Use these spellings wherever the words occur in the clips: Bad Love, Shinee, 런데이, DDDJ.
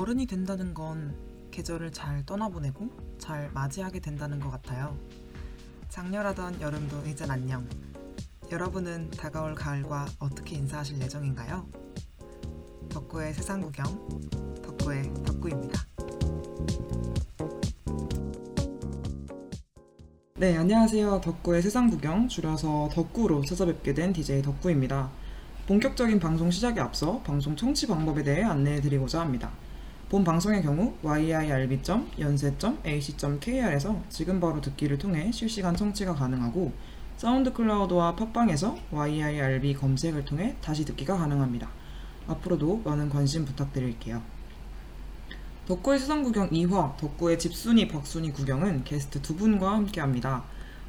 어른이 된다는 건 계절을 잘 떠나보내고 잘 맞이하게 된다는 것 같아요. 장렬하던 여름도 이젠 안녕. 여러분은 다가올 가을과 어떻게 인사하실 예정인가요? 덕구의 세상 구경, 덕구의 덕구입니다. 네, 안녕하세요. 덕구의 세상 구경, 줄여서 덕구로 찾아뵙게 된 DJ 덕구입니다. 본격적인 방송 시작에 앞서 방송 청취 방법에 대해 안내해드리고자 합니다. 본 방송의 경우 yirb.연세.ac.kr에서 지금 바로 듣기를 통해 실시간 청취가 가능하고, 사운드클라우드와 팟빵에서 yirb 검색을 통해 다시 듣기가 가능합니다. 앞으로도 많은 관심 부탁드릴게요. 덕구의 수상구경 2화, 덕구의 집순이, 박순이 구경은 게스트 두 분과 함께합니다.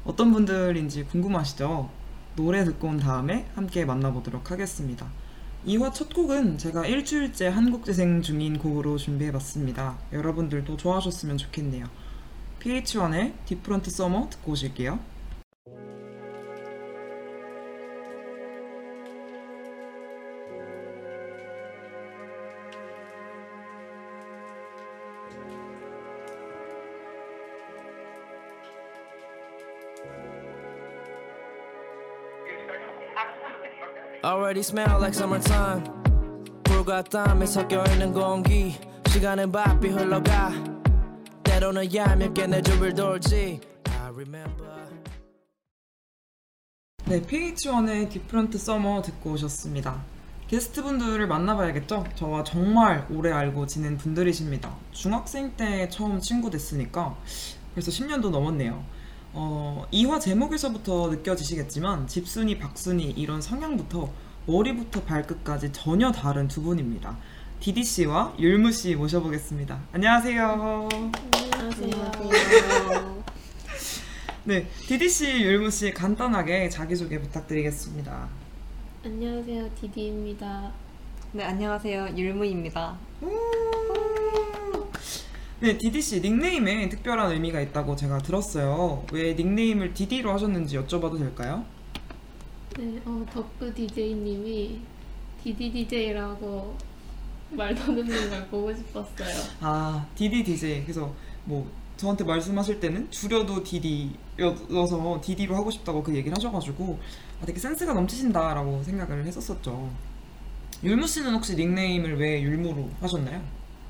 어떤 분들인지 궁금하시죠? 노래 듣고 온 다음에 함께 만나보도록 하겠습니다. 2화 첫 곡은 제가 일주일째 한국 재생 중인 곡으로 준비해봤습니다. 여러분들도 좋아하셨으면 좋겠네요. PH1의 디프런트 서머 듣고 오실게요. Already smell like summertime. 불과 땀에 섞여있는 공기. 시간은 바삐 흘러가. 때로는 얄밉게 내 주위를 돌지. I remember. 네, PH1의 디프런트 서머 듣고 오셨습니다. 게스트분들을 만나봐야겠죠? 저와 정말 오래 알고 지낸 분들이십니다. 중학생 때 처음 친구 됐으니까 벌써 10년도 넘었네요. 2화 제목에서부터 느껴지시겠지만 집순이, 박순이 이런 성향부터 머리부터 발끝까지 전혀 다른 두 분입니다. 디디씨와 율무씨 모셔보겠습니다. 안녕하세요. 안녕하세요. 네, 디디씨, 율무씨 간단하게 자기소개 부탁드리겠습니다. 안녕하세요, 디디입니다. 네, 안녕하세요, 율무입니다. 네, 디디씨 닉네임에 특별한 의미가 있다고 제가 들었어요. 왜 닉네임을 디디로 하셨는지 여쭤봐도 될까요? 네, 덕구 DJ님이 DDDJ라고 말도 안 듣는 걸 보고 싶었어요. 아, DDDJ. 그래서 뭐 저한테 말씀하실 때는 줄여도 DD여서 DD로 하고 싶다고 그 얘기를 하셔가지고 되게 센스가 넘치신다라고 생각을 했었었죠. 율무씨는 혹시 닉네임을 왜 율무로 하셨나요?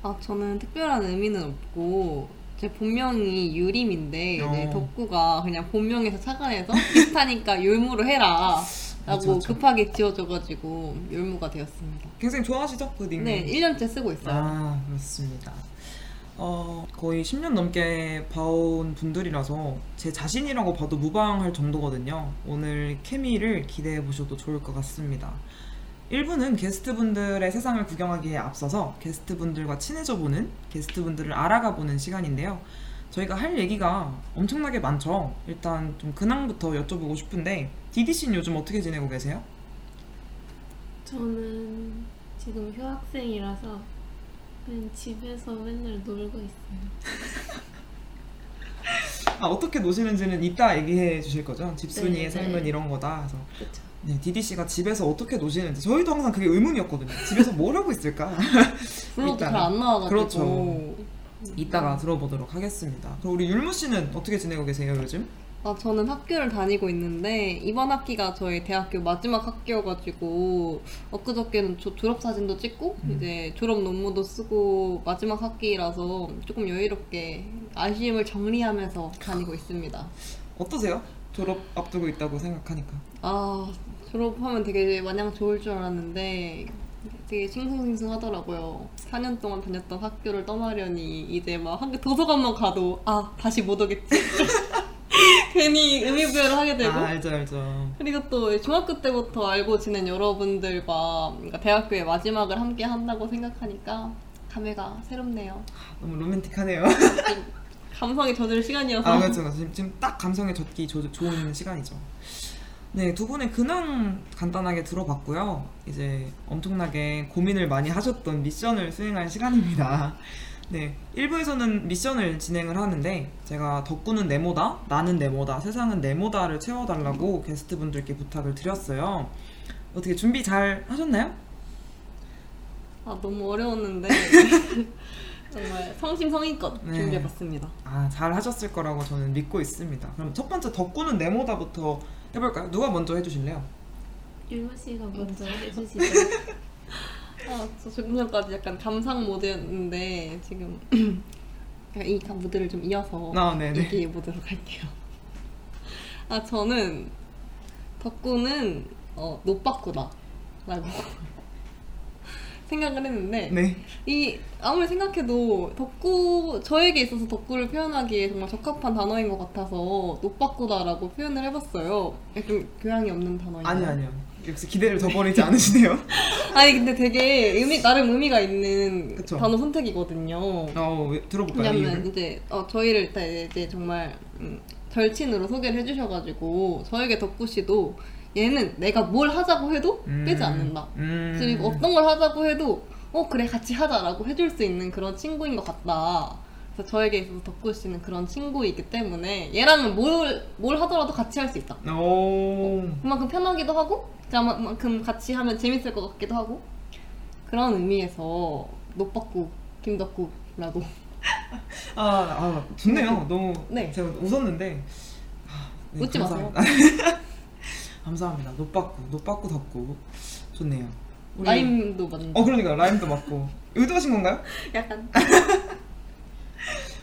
아, 저는 특별한 의미는 없고 제 본명이 유림인데 이제 덕구가 그냥 본명에서 착안해서 비슷하니까 율무로 해라 라고 급하게 지어줘가지고 율무가 되었습니다. 굉장히 좋아하시죠? 그 닉네임? 네, 1년째 쓰고 있어요. 아, 그렇습니다. 거의 10년 넘게 봐온 분들이라서 제 자신이라고 봐도 무방할 정도거든요. 오늘 케미를 기대해 보셔도 좋을 것 같습니다. 1부는 게스트분들의 세상을 구경하기에 앞서서 게스트분들과 친해져보는, 게스트분들을 알아가보는 시간인데요. 저희가 할 얘기가 엄청나게 많죠. 일단 좀 근황부터 여쭤보고 싶은데, 디디씨는 요즘 어떻게 지내고 계세요? 저는 지금 휴학생이라서 그냥 집에서 맨날 놀고 있어요. 아, 어떻게 노시는지는 이따 얘기해 주실 거죠? 집순이의 삶은 이런 거다. 그래서. 그쵸. 네, 디디씨가 집에서 어떻게 노시는지 저희도 항상 그게 의문이었거든요. 집에서 뭘 하고 있을까? 물론 잘 안 나와가지고. 그렇죠. 이따가 들어보도록 하겠습니다. 그럼 우리 율무씨는 어떻게 지내고 계세요 요즘? 아, 저는 학교를 다니고 있는데 이번 학기가 저희 대학교 마지막 학기여가지고 엊그저께는 졸업사진도 찍고 이제 졸업 논문도 쓰고 마지막 학기라서 조금 여유롭게 아쉬움을 정리하면서 다니고 있습니다. 어떠세요? 졸업 앞두고 있다고 생각하니까. 아, 졸업하면 되게 마냥 좋을 줄 알았는데 되게 싱숭생숭하더라고요. 4년 동안 다녔던 학교를 떠나려니 이제 막 학교 도서관만 가도 아, 다시 못 오겠지. 괜히 의미부여를 하게 되고. 아, 알죠, 알죠. 그리고 또 중학교 때부터 알고 지낸 여러분들과 그러니까 대학교의 마지막을 함께 한다고 생각하니까 감회가 새롭네요. 너무 로맨틱하네요. 감성에 젖을 시간이어서. 아, 그렇죠. 지금 딱 감성에 젖기 좋은 시간이죠. 네, 두 분의 근황 간단하게 들어봤고요. 이제 엄청나게 고민을 많이 하셨던 미션을 수행할 시간입니다. 네, 1부에서는 미션을 진행을 하는데 제가 덕구는 네모다, 나는 네모다, 세상은 네모다를 채워달라고 게스트분들께 부탁을 드렸어요. 어떻게 준비 잘 하셨나요? 아, 너무 어려웠는데 정말 성심성의껏 네. 준비해봤습니다. 아, 잘 하셨을 거라고 저는 믿고 있습니다. 그럼 첫 번째 덕구는 네모다부터 해볼까요? 누가 먼저 해주실래요? 율무 씨가 먼저 해주시죠. 아, 저 조금 전까지 약간 감상 모드였는데 지금 이 모드를 좀 이어서 얘기해 보도록 할게요. 아, 저는 덕구는 노빠꾸다 라고 생각을 했는데 네. 이 아무리 생각해도 덕구, 저에게 있어서 덕구를 표현하기에 정말 적합한 단어인 것 같아서 노빠꾸다라고 표현을 해봤어요. 약간 교양이 없는 단어인가요? 아니요. 역시 기대를 저버리지 않으시네요. 아니 근데 되게 나름 의미가 있는 그쵸? 단어 선택이거든요. 들어볼까요? 왜냐면 이유를? 이제 저희를 일단 이제 정말 절친으로 소개를 해주셔가지고 저에게 덕구 씨도 얘는 내가 뭘 하자고 해도 빼지 않는다. 그리고 어떤 걸 하자고 해도 그래 같이 하자라고 해줄 수 있는 그런 친구인 것 같다. 그래서 저에게 있어서 덕구 씨는 그런 친구이기 때문에 얘랑은 뭘 하더라도 같이 할 수 있다. 그만큼 편하기도 하고 그만큼 같이 하면 재밌을 것 같기도 하고 그런 의미에서 노빠꾸 김덕구라고. 아 좋네요. 너무 네. 제가 웃었는데 네, 웃지 감사합니다. 마세요. 감사합니다. 노빠꾸 덕구 좋네요. 우리... 라임도 맞는. 그러니까 라임도 맞고 의도하신 건가요? 약간.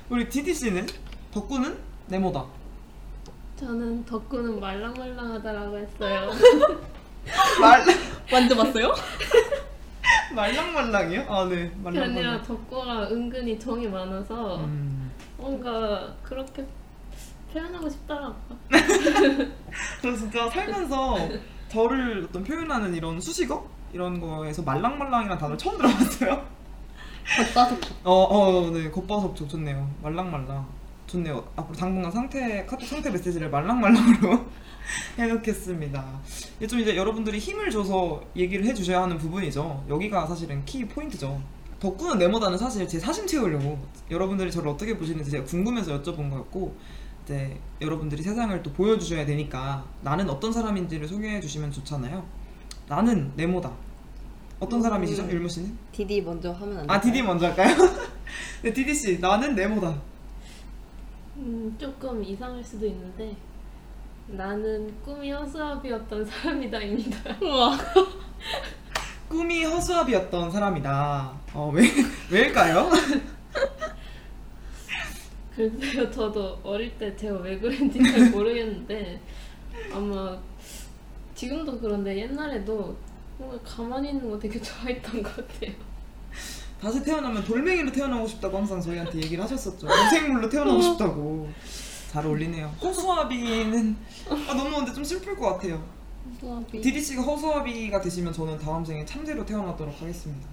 우리 DDC는? 덕구는? 네모다. 저는 덕구는 말랑말랑하다라고 했어요. 만져봤어요? 말랑말랑이요? 아, 네. 말랑말랑. 그 아니라 덕구랑 은근히 정이 많아서 뭔가 그렇게 표현하고 싶더라고요. 저 진짜 살면서 저를 어떤 표현하는 이런 수식어? 이런 거에서 말랑말랑이라는 단어를 처음 들어봤어요. 겉바속촉. 네, 겉바속촉 좋네요. 말랑말랑 좋네요. 앞으로 당분간 카톡 상태 메시지를 말랑말랑으로 해놓겠습니다. 좀 이제 여러분들이 힘을 줘서 얘기를 해주셔야 하는 부분이죠. 여기가 사실은 키 포인트죠. 덕구는 네모다는 사실 제 사심 채우려고 여러분들이 저를 어떻게 보시는지 제가 궁금해서 여쭤본 거였고, 이제 여러분들이 세상을 또 보여주셔야 되니까 나는 어떤 사람인지를 소개해주시면 좋잖아요. 나는 네모다. 어떤 사람이시죠? 율무 씨는? 디디 먼저 하면 안 될까요? 아, 디디 먼저 할까요? 네, 디디 씨, 나는 네모다. 조금 이상할 수도 있는데 나는 꿈이 허수아비였던 사람이다입니다. 우와. 꿈이 허수아비였던 사람이다. 왜일까요? 글쎄요, 저도 어릴 때 제가 왜 그랬는지 잘 모르겠는데 아마 지금도 그런데 옛날에도 뭔가 가만히 있는 거 되게 좋아했던 것 같아요. 다시 태어나면 돌멩이로 태어나고 싶다고 항상 저희한테 얘기를 하셨었죠. 인생물로 태어나고 싶다고. 잘 어울리네요. 허수아비는 너무 근데 좀 슬플 것 같아요. 허수아비. 디디씨가 허수아비가 되시면 저는 다음 생에 참새로 태어나도록 하겠습니다.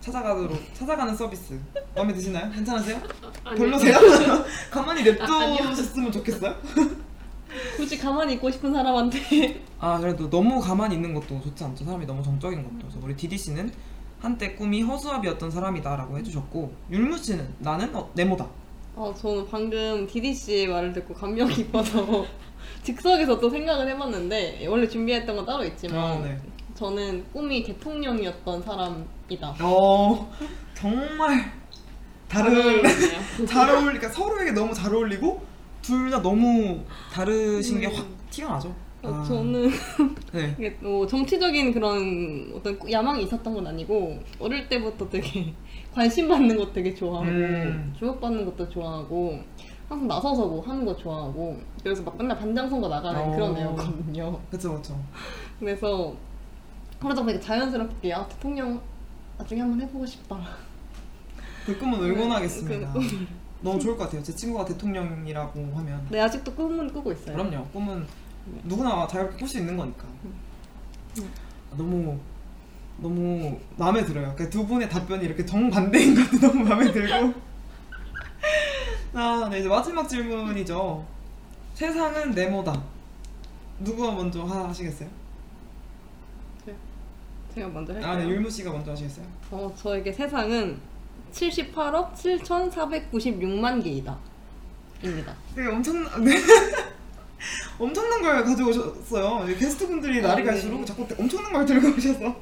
찾아가는 서비스. 마음에 드시나요? 괜찮으세요? 별로세요? 가만히 냅두셨으면 좋겠어요? 굳이 가만히 있고 싶은 사람한테 그래도 너무 가만히 있는 것도 좋지 않죠. 사람이 너무 정적인 것도. 그래서 우리 DD씨는 한때 꿈이 허수아비였던 사람이다 라고 해주셨고, 율무씨는 나는 네모다. 저는 방금 DD씨의 말을 듣고 감명 깊어서 즉석에서 또 생각을 해봤는데 원래 준비했던 건 따로 있지만 네. 저는 꿈이 대통령이었던 사람이다. 정말 잘 어울리니까 서로에게 너무 잘 어울리고 둘 다 너무 다르신 게 확 튀어나죠. 저는 네. 이게 또 정치적인 그런 어떤 야망이 있었던 건 아니고 어릴 때부터 되게 관심 받는 것 되게 좋아하고 주목받는 것도 좋아하고 항상 나서서 뭐 하는 거 좋아하고 그래서 막 맨날 반장 선거 나가는 그런 애였거든요. 그쵸. 그래서 그러다 보니까 자연스럽게 대통령 나중에 한번 해보고 싶다. 그 꿈은 응원하겠습니다. 너무 좋을 것 같아요. 제 친구가 대통령이라고 하면. 네, 아직도 꿈은 꾸고 있어요. 그럼요. 꿈은 누구나 자유롭게 꿀 수 있는 거니까. 너무 마음에 들어요. 그러니까 두 분의 답변이 이렇게 정반대인 것도 너무 마음에 들고. 네, 이제 마지막 질문이죠. 세상은 네모다. 누구가 먼저 하시겠어요? 제가 먼저 할게요. 네, 율무 씨가 먼저 하시겠어요? 저에게 세상은 78억 7,496만 개이다. 입니다. 되게 엄청난 걸 가져오셨어요. 게스트분들이 날이 갈수록 자꾸 엄청난 걸 들고 오셔서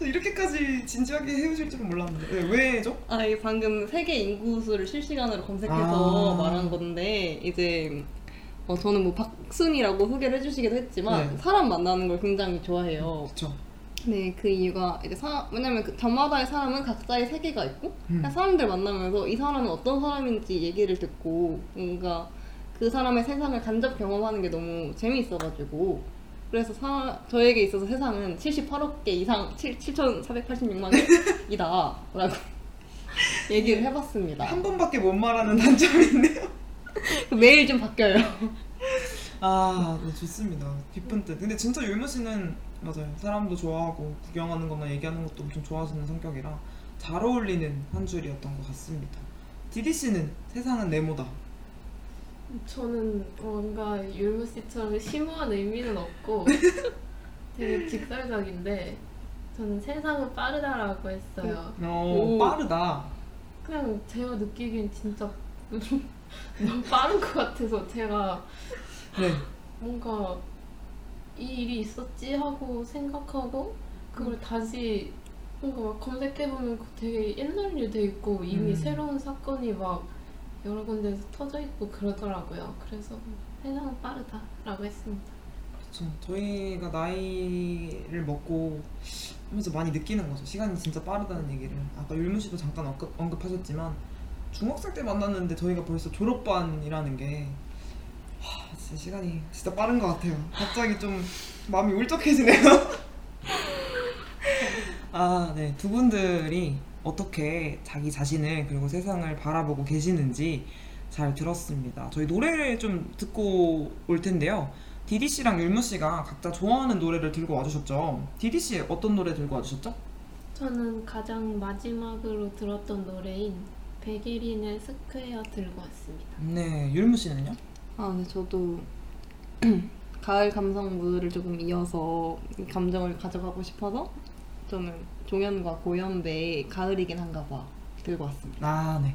이렇게까지 진지하게 헤어질 줄은 몰랐는데 왜 해줘? 아, 이게 방금 세계 인구수를 실시간으로 검색해서 말한 건데 이제 저는 뭐 박순이라고 소개를 해주시기도 했지만 네. 사람 만나는 걸 굉장히 좋아해요. 그렇죠. 네, 그 이유가 이제 왜냐면 그 저마다의 사람은 각자의 세계가 있고 그냥 사람들 만나면서 이 사람은 어떤 사람인지 얘기를 듣고 뭔가 그 사람의 세상을 간접 경험하는 게 너무 재미있어가지고 그래서 저에게 있어서 세상은 78억 개 이상 7,486만 개이다 라고 얘기를 해봤습니다. 한 번밖에 못 말하는 단점이 있네요. 매일 좀 바뀌어요. 아, 네, 좋습니다. 깊은 뜻. 근데 진짜 유무 씨는 맞아요. 사람도 좋아하고 구경하는 거나 얘기하는 것도 엄청 좋아하시는 성격이라 잘 어울리는 한 줄이었던 것 같습니다. 디디 씨는 세상은 네모다. 저는 뭔가 율무 씨처럼 심오한 의미는 없고 되게 직설적인데 저는 세상은 빠르다라고 했어요. 오, 빠르다. 그냥 제가 느끼기엔 진짜 너무 빠른 것 같아서 제가 네. 뭔가 이 일이 있었지 하고 생각하고 그걸 다시 뭔가 막 검색해보면 되게 옛날 일이 돼 있고 이미 새로운 사건이 막 여러 군데에서 터져 있고 그러더라고요. 그래서 세상은 빠르다라고 했습니다. 그렇죠. 저희가 나이를 먹고 하면서 많이 느끼는 거죠. 시간이 진짜 빠르다는 얘기를. 아까 율무 씨도 잠깐 언급하셨지만 중학생 때 만났는데 저희가 벌써 졸업반이라는 게 와, 진짜 시간이 진짜 빠른 것 같아요. 갑자기 좀 마음이 울적해지네요. 아, 네. 두 분들이 어떻게 자기 자신을 그리고 세상을 바라보고 계시는지 잘 들었습니다. 저희 노래를 좀 듣고 올 텐데요. 디디씨랑 율무씨가 각자 좋아하는 노래를 들고 와주셨죠. 디디씨 어떤 노래 들고 와주셨죠? 저는 가장 마지막으로 들었던 노래인 백예린의 스퀘어 들고 왔습니다. 네, 율무씨는요? 아, 네, 저도 가을 감성물을 조금 이어서 감정을 가져가고 싶어서 저는 종현과 고현배의 가을이긴 한가 봐 들고 왔습니다. 아, 네.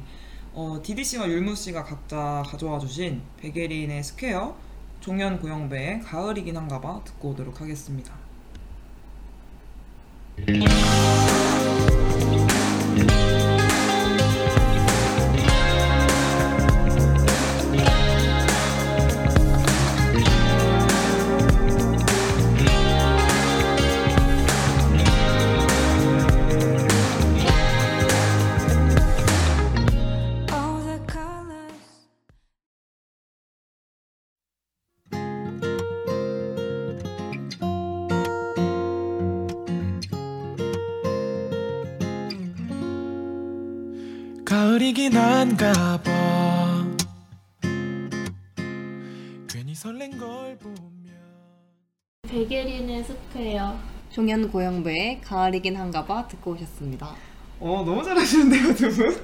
디디씨와 율무씨가 각자 가져와 주신 백예린의 스퀘어, 종현 고현배의 가을이긴 한가 봐 듣고 오도록 하겠습니다. 가을이긴 한가 봐. 괜히 설렌 걸 보면. 백예린의 스퀘어, 종현 고영배의 가을이긴 한가 봐 듣고 오셨습니다. 너무 잘하시는데요, 두 분?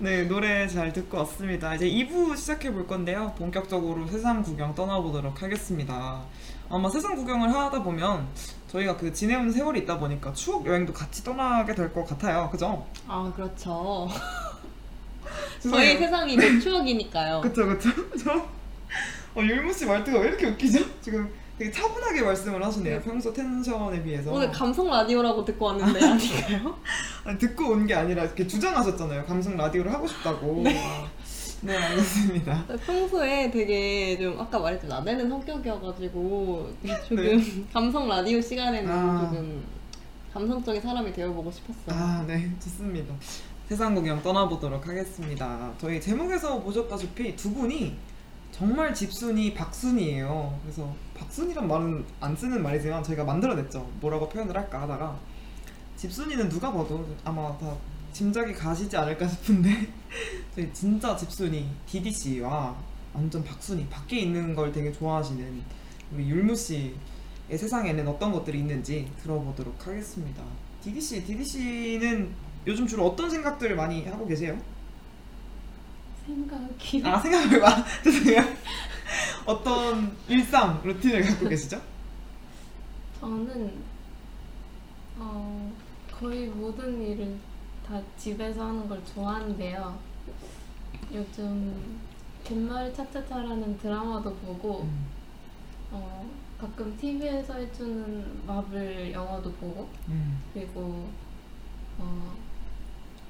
네, 노래 잘 듣고 왔습니다. 이제 2부 시작해 볼 건데요. 본격적으로 세상 구경 떠나보도록 하겠습니다. 아마 세상 구경을 하다 보면 저희가 그 지내온 세월이 있다 보니까 추억 여행도 같이 떠나게 될 것 같아요. 그죠? 아, 그렇죠. 저희 세상이 네. 추억이니까요. 그쵸, 그쵸. 율무씨 말투가 왜 이렇게 웃기죠? 지금 되게 차분하게 말씀을 하시네요. 네. 평소 텐션에 비해서. 오늘 감성 라디오라고 듣고 왔는데 아니에요? 아니, 듣고 온 게 아니라 이렇게 주장하셨잖아요. 감성 라디오를 하고 싶다고. 네. 네, 알겠습니다. 평소에 되게 좀 아까 말했지만 나대는 성격이어가지고 조금 네. 감성 라디오 시간에는 조금 감성적인 사람이 되어보고 싶었어요. 아, 네, 좋습니다. 세상 구경 떠나보도록 하겠습니다. 저희 제목에서 보셨다시피 두 분이 정말 집순이, 박순이에요. 그래서 박순이란 말은 안 쓰는 말이지만 저희가 만들어냈죠. 뭐라고 표현을 할까 하다가 집순이는 누가 봐도 아마 다 짐작이 가시지 않을까 싶은데 저희 진짜 집순이 디디씨와 완전 박순이, 밖에 있는 걸 되게 좋아하시는 우리 율무씨의 세상에는 어떤 것들이 있는지 들어보도록 하겠습니다. 디디씨, 디디씨는 요즘 주로 어떤 생각들을 많이 하고 계세요? 생각이... 아, 생각을 봐. 죄송해요. 어떤 일상, 루틴을 갖고 계시죠? 저는 거의 모든 일을 다 집에서 하는 걸 좋아하는데요. 요즘 갯마을 차차차라는 드라마도 보고 가끔 TV에서 해주는 마블 영화도 보고 그리고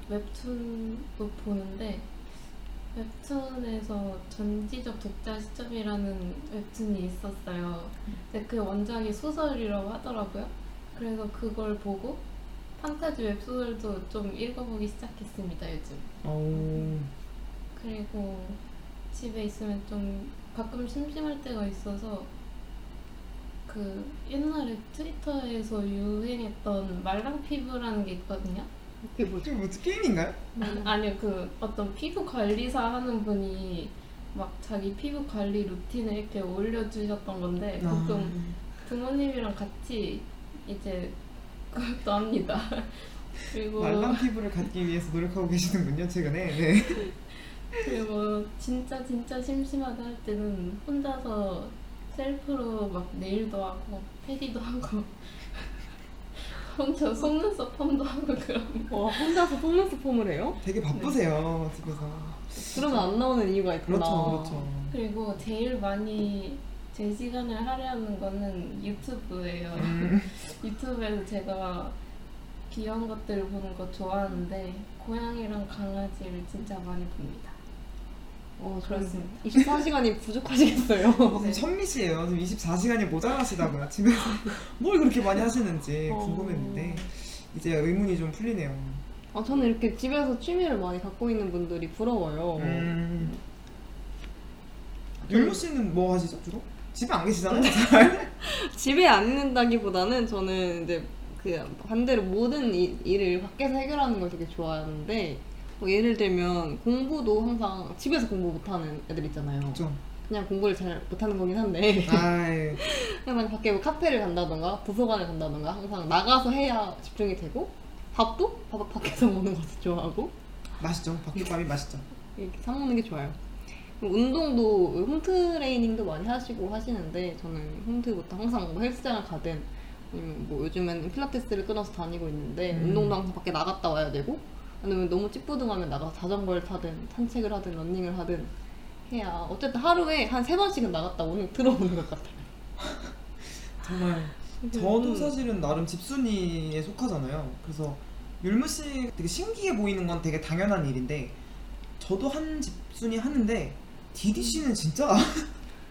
웹툰도 보는데 웹툰에서 전지적 독자 시점이라는 웹툰이 있었어요. 근데 그 원작이 소설이라고 하더라고요. 그래서 그걸 보고 판타지 웹소설도 좀 읽어보기 시작했습니다, 요즘. 그리고 집에 있으면 좀 가끔 심심할 때가 있어서 그 옛날에 트위터에서 유행했던 말랑피부라는 게 있거든요. 그게 뭐죠? 무슨 게임인가요? 아니요, 그 어떤 피부 관리사 하는 분이 막 자기 피부 관리 루틴을 이렇게 올려주셨던 건데 가끔 부모님이랑 같이 이제 그것도 합니다. 그리고 말랑 피부를 갖기 위해서 노력하고 계시는군요, 최근에. 네. 그리고 진짜 심심하다 할 때는 혼자서 셀프로 막 네일도 하고 패디도 하고 혼자 속눈썹 펌도 하고 그런. 와, 혼자서 속눈썹 펌을 해요? 되게 바쁘세요, 네. 집에서. 그러면 안 나오는 이유가 있구나. 그렇죠. 그리고 제일 많이 제 시간을 할애하는 거는 유튜브예요. 유튜브에서 제가 귀여운 것들을 보는 거 좋아하는데 고양이랑 강아지를 진짜 많이 봅니다. 그렇습니다. 24시간이 부족하시겠어요. 지금 선미 씨예요. 지금 24시간이 모자라시다고요. 집에서 뭘 그렇게 많이 하시는지 궁금했는데 이제 의문이 좀 풀리네요. 저는 이렇게 집에서 취미를 많이 갖고 있는 분들이 부러워요. 윤모 씨는 뭐 하시죠, 주로? 집에 안 계시잖아요. 집에 안 있는다기보다는 저는 이제 그 반대로 모든 일을 밖에서 해결하는 걸 되게 좋아하는데 뭐 예를 들면 공부도 항상 집에서 공부 못하는 애들 있잖아요. 그렇죠. 그냥 공부를 잘 못하는 거긴 한데 항상 밖에 뭐 카페를 간다던가 도서관을 간다던가 항상 나가서 해야 집중이 되고 밥도 밖에서 먹는 것도 좋아하고 맛있죠. 밥이 맛있죠. 이렇게 사 먹는 게 좋아요. 운동도 홈트레이닝도 많이 하시고 하시는데 저는 홈트부터 항상 뭐 헬스장을 가든 뭐 요즘엔 필라테스를 끊어서 다니고 있는데 운동도 항상 밖에 나갔다 와야 되고 아니면 너무 찌뿌둥하면 나가서 자전거를 타든 산책을 하든 러닝을 하든 해야 어쨌든 하루에 한 3번씩은 나갔다 오는 들어오는 것 같아요. 정말 저도 사실은 나름 집순이에 속하잖아요. 그래서 율무 씨 되게 신기해 보이는 건 되게 당연한 일인데 저도 한 집순이 하는데 DDC는 진짜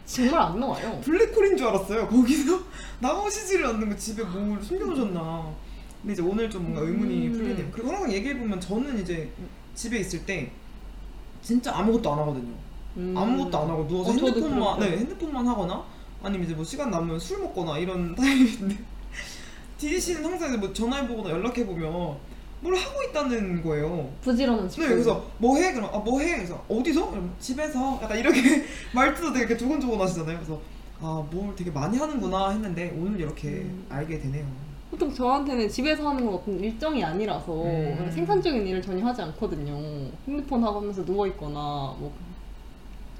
정말 안 나와요. 블랙홀인 줄 알았어요. 거기서 나오시지를 않는 거 집에 뭘 숨겨놓으셨나. 근데 이제 오늘 좀 뭔가 의문이 풀리네요. 그리고 항상 얘기해보면 저는 이제 집에 있을 때 진짜 아무것도 안 하거든요. 아무것도 안 하고 누워서 핸드폰만 하거나 아니면 이제 뭐 시간 남으면 술 먹거나 이런 타입인데 DDC는 항상 이제 뭐 전화해보거나 연락해보면 뭘 하고 있다는 거예요. 부지런한 집중. 네, 그래서 뭐 해? 그럼 뭐 해? 그래서 어디서? 그럼 집에서. 약간 이렇게 말투도 되게 조곤조곤 하시잖아요. 그래서 뭘 되게 많이 하는구나 했는데 오늘 이렇게 알게 되네요. 보통 저한테는 집에서 하는 것 같은 일정이 아니라서 생산적인 일을 전혀 하지 않거든요. 핸드폰 하면서 누워있거나 뭐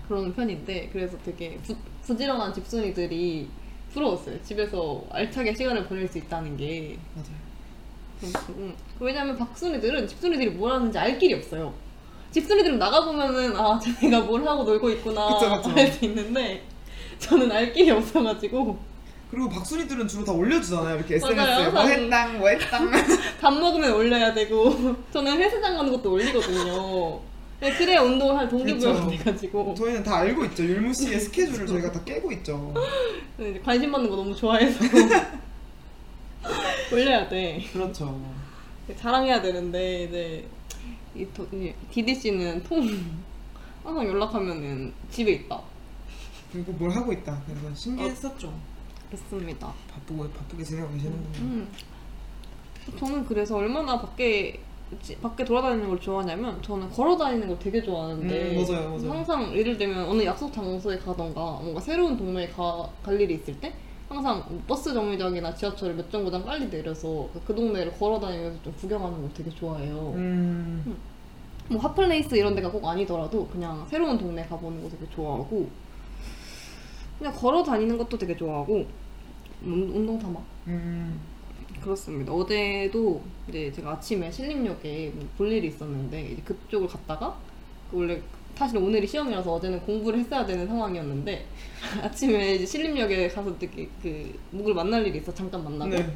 그런 편인데 그래서 되게 부지런한 집순이들이 부러웠어요. 집에서 알차게 시간을 보낼 수 있다는 게. 맞아요. 왜냐면 박순이들은 집순이들이 뭘 하는지 알 길이 없어요. 집순이들은 나가보면은 쟤네가 뭘 하고 놀고 있구나 알 수 있는데 저는 알 길이 없어가지고. 그리고 박순이들은 주로 다 올려주잖아요. 이렇게 SNS에 뭐 했당 밥 먹으면 올려야 되고 저는 헬스장 가는 것도 올리거든요. 그래야 운동을 할 동기부여가 돼가지고. 저희는 다 알고 있죠. 율무 씨의 스케줄을 저희가 다 깨고 있죠. 관심 받는 거 너무 좋아해서 올려야 돼. 그렇죠. 자랑해야 되는데 이제 DDC는 항상 연락하면은 집에 있다. 그리고 뭘 하고 있다. 그래서 신기했었죠. 그렇습니다. 바쁘게 지내고 계시는군요. 저는 그래서 얼마나 밖에 돌아다니는 걸 좋아하냐면 저는 걸어다니는 걸 되게 좋아하는데 맞아요. 항상 예를 들면 어느 약속 장소에 가던가 뭔가 새로운 동네에 갈 일이 있을 때 항상 버스 정류장이나 지하철을 몇 정거장 빨리 내려서 그 동네를 걸어다니면서 좀 구경하는 거 되게 좋아해요. 뭐 핫플레이스 이런 데가 꼭 아니더라도 그냥 새로운 동네 가보는 거 되게 좋아하고 그냥 걸어다니는 것도 되게 좋아하고 운동 삼아. 그렇습니다. 어제도 이제 제가 아침에 신림역에 볼 일이 있었는데 이제 그쪽을 갔다가 원래 사실 오늘이 시험이라서 어제는 공부를 했어야 되는 상황이었는데 아침에 이제 신림역에 가서 이렇게 그 누굴 만날 일이 있어 잠깐 만나고 네.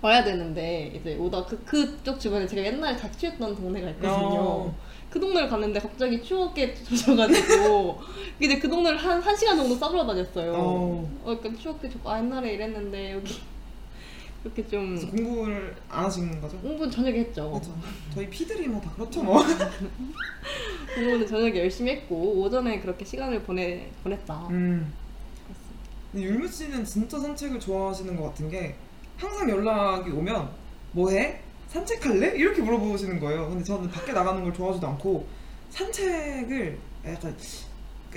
와야 되는데 이제 오다 그쪽 주변에 제가 옛날에 자취했던 동네가 있거든요. 그 동네를 갔는데 갑자기 추웠게 젖어가지고 이제 그 동네를 한 시간 정도 싸돌아 다녔어요. 그러니까 추웠게 젖고 아 옛날에 이랬는데 여기 이렇게 좀 공부를 안 하시는 거죠? 공부는 저녁에 했죠. 그렇죠. 저희 피들이 뭐 다 그렇죠 뭐. 공부는 저녁에 열심히 했고 오전에 그렇게 시간을 보냈다. 율무 씨는 진짜 산책을 좋아하시는 것 같은 게 항상 연락이 오면 뭐해? 산책할래? 이렇게 물어보시는 거예요. 근데 저는 밖에 나가는 걸 좋아하지도 않고 산책을 약간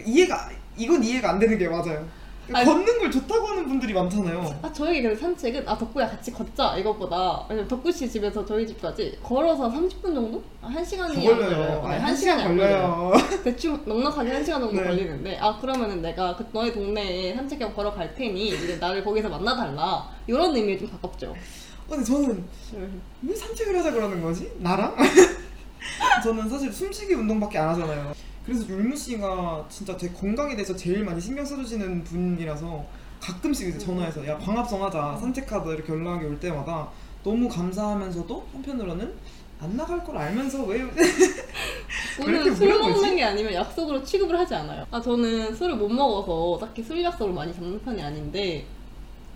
이해가 안 되는 게 맞아요. 아니, 걷는 걸 좋다고 하는 분들이 많잖아요. 아 저에게 근데 산책은 아 덕구야 같이 걷자 이것보다 왜냐면 덕구 씨 집에서 저희 집까지 걸어서 30분 정도? 아, 1시간이 걸려요. 네, 1시간이 걸려요. 대충 넉넉하게 1시간 정도 네. 걸리는데 아 그러면은 내가 그 너의 동네에 산책하고 걸어갈 테니 이제 나를 거기서 만나달라 이런 의미에 좀 가깝죠. 근데 저는 왜 산책을 하자 그러는 거지? 나랑? 저는 사실 숨쉬기 운동밖에 안 하잖아요. 그래서 율무 씨가 진짜 제 건강에 대해서 제일 많이 신경 써주시는 분이라서 가끔씩 이제 전화해서 야 광합성 하자 산책하자 이렇게 연락이 올 때마다 너무 감사하면서도 한편으로는 안 나갈 걸 알면서 왜 오늘 술 먹는 게 아니면 약속으로 취급을 하지 않아요. 아 저는 술을 못 먹어서 딱히 술 약속을 많이 잡는 편이 아닌데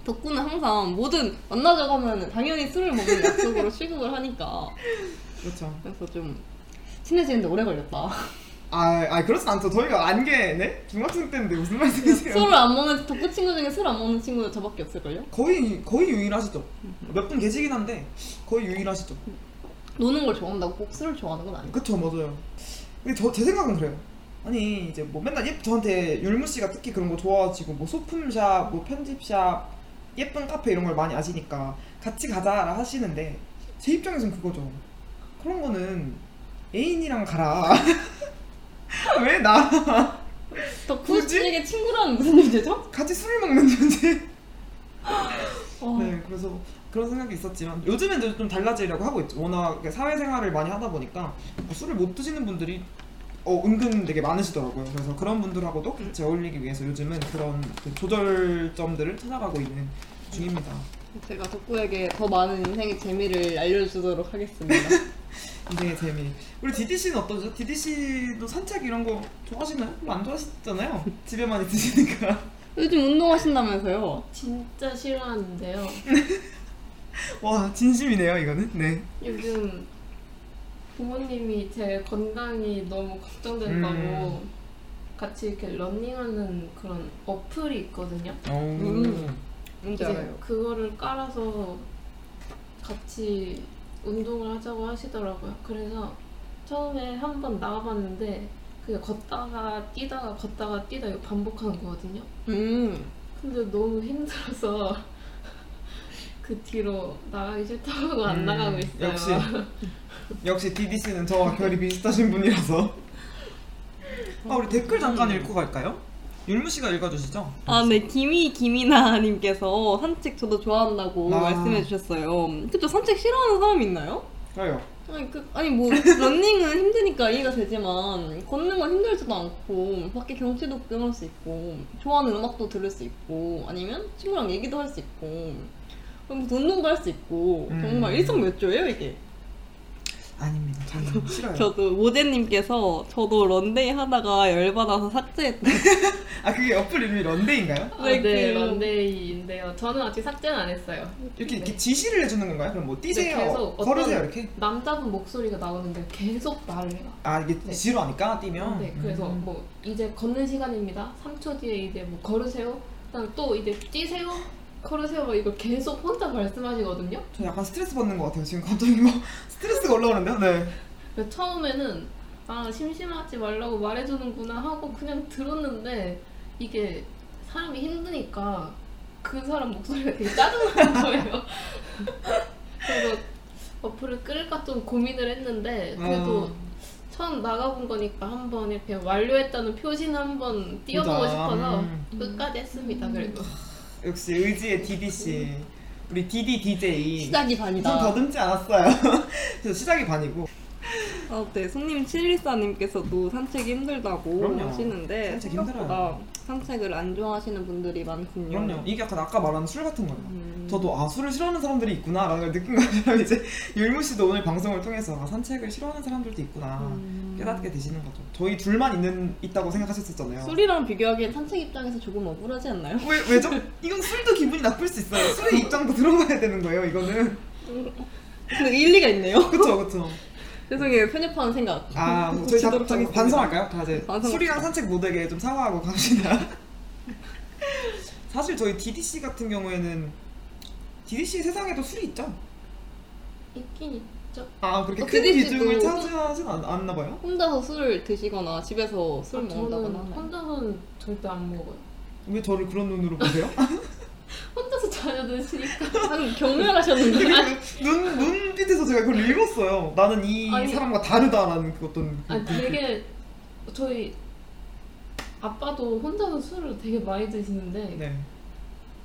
덕구는 항상 뭐든 만나자고 하면 당연히 술을 먹는 약속으로 취급을 하니까 그렇죠. 그래서 좀 친해지는데 오래 걸렸다. 아 그렇진 않죠. 저희가 안개네? 중학생 때인데 무슨 말씀이세요? 술을 안 먹는 덕구 친구 중에 술 안 먹는 친구는 저밖에 없을걸요? 거의 유일하시죠. 몇 분 계시긴 한데 거의 유일하시죠. 노는 걸 좋아한다고 꼭 술을 좋아하는 건 아니에요. 그쵸 맞아요. 근데 제 생각은 그래요. 아니 이제 뭐 맨날 저한테 율무 씨가 특히 그런 거 좋아하시고 뭐 소품샵, 뭐 편집샵, 예쁜 카페 이런 걸 많이 아시니까 같이 가자라 하시는데 제 입장에선 그거죠. 그런 거는 애인이랑 가라. 왜 나? 덕후에게 친구라는 무슨 존재죠? 같이 술을 먹는 존재. 네, 그래서 그런 생각이 있었지만 요즘엔 좀 달라지려고 하고 있죠. 워낙 사회생활을 많이 하다 보니까 술을 못 드시는 분들이 은근 되게 많으시더라고요. 그래서 그런 분들하고도 같이 어울리기 위해서 요즘은 그런 조절점들을 찾아가고 있는 중입니다. 제가 덕후에게 더 많은 인생의 재미를 알려주도록 하겠습니다. 인생의 재미. 우리 DDC는 어떠죠? DDC도 산책 이런 거 좋아하시나요? 안 좋아하시잖아요? 집에 많이 드시니까. 요즘 운동하신다면서요? 진짜 싫어하는데요. 와 진심이네요 이거는. 네. 요즘 부모님이 제 건강이 너무 걱정된다고 같이 이렇게 러닝하는 그런 어플이 있거든요. 뭔지 알아요. 그거를 깔아서 같이 운동을 하자고 하시더라고요. 그래서 처음에 한번 나가봤는데 그게 걷다가 뛰다가 이거 반복하는 거거든요. 근데 너무 힘들어서 그 뒤로 나가기 싫다고 안 나가고 있어요. 역시 DDC는 저와 결이 비슷하신 분이라서. 아 우리 댓글 잠깐 읽고 갈까요? 율무씨가 읽어주시죠? 아 네, 김이나님께서 산책 저도 좋아한다고 말씀해주셨어요. 그쵸, 산책 싫어하는 사람이 있나요? 저요. 아니 뭐 러닝은 힘드니까 이해가 되지만 걷는 건 힘들지도 않고 밖에 경치도 구경할 수 있고 좋아하는 음악도 들을 수 있고 아니면 친구랑 얘기도 할 수 있고 운동도 할 수 있고 정말 일석몇조예요 이게. 아닙니다. 저는 싫어요. 저도 모제님께서 저도 런데이 하다가 열받아서 삭제했다. 아 그게 어플 이름이 런데이인가요? 네, 런데이인데요. 저는 아직 삭제는 안 했어요. 이렇게 지시를 해주는 건가요? 그럼 뭐 뛰세요, 계속 걸으세요 이렇게? 남자분 목소리가 나오는데 계속 말을 해요. 아 이게 네. 지루하니까 뛰면? 네, 그래서 뭐 이제 걷는 시간입니다. 3초 뒤에 이제 뭐 걸으세요. 그다음 또 이제 뛰세요. 걸으세요 이거 계속 혼자 말씀하시거든요. 저 약간 스트레스 받는 것 같아요. 지금 갑자기 뭐 스트레스가 올라오는데요. 네. 처음에는 아 심심하지 말라고 말해주는구나 하고 그냥 들었는데 이게 사람이 힘드니까 그 사람 목소리가 되게 짜증나는 거예요. 그래서 어플을 끌까 좀 고민을 했는데 그래도 처음 나가본 거니까 한번 이렇게 완료했다는 표시는 한번 띄워보고 싶어서 끝까지 했습니다. 그래도. 역시 의지의 DDC. 우리 DDDJ. 시작이 반이다. 좀 더듬지 않았어요. 시작이 반이고. 아, 네. 손님 714님께서도 산책이 힘들다고 그럼요. 하시는데 산책 생각보다 산책을 안 좋아하시는 분들이 많군요. 그럼요. 이게 약간 아까 말한 술 같은 거예요. 저도 아 술을 싫어하는 사람들이 있구나 라는 걸 느낀 것처럼 이제 율무 씨도 오늘 방송을 통해서 아, 산책을 싫어하는 사람들도 있구나 깨닫게 되시는 거죠. 저희 둘만 있다고 생각하셨었잖아요. 술이랑 비교하기에 산책 입장에서 조금 억울하지 않나요? 왜죠? 이건 술도 기분이 나쁠 수 있어요. 술의 입장도 들어가야 되는 거예요. 이거는 근데 일리가 있네요. 그쵸 그쵸. 죄송해요. 편협한 생각. 아, 저희 다 반성할까요? 다 이제 술이랑 산책 모델에 좀 사과하고 갑시다. 사실 저희 DDC 같은 경우에는 DDC 세상에도 술이 있죠? 있긴 있죠. 아, 그렇게 큰 비중을 차지하진 않나 봐요? 혼자서 술을 드시거나 집에서 술 먹는다거나 혼자서는 절대 안 먹어요. 왜 저를 그런 눈으로 보세요? 혼자서 자녀 드시니까 경멸하셨는데 눈빛에서 제가 그걸 읽었어요. 나는 이 아니, 사람과 다르다라는 그 어떤 아니, 되게 저희 아빠도 혼자서 술을 되게 많이 드시는데 네.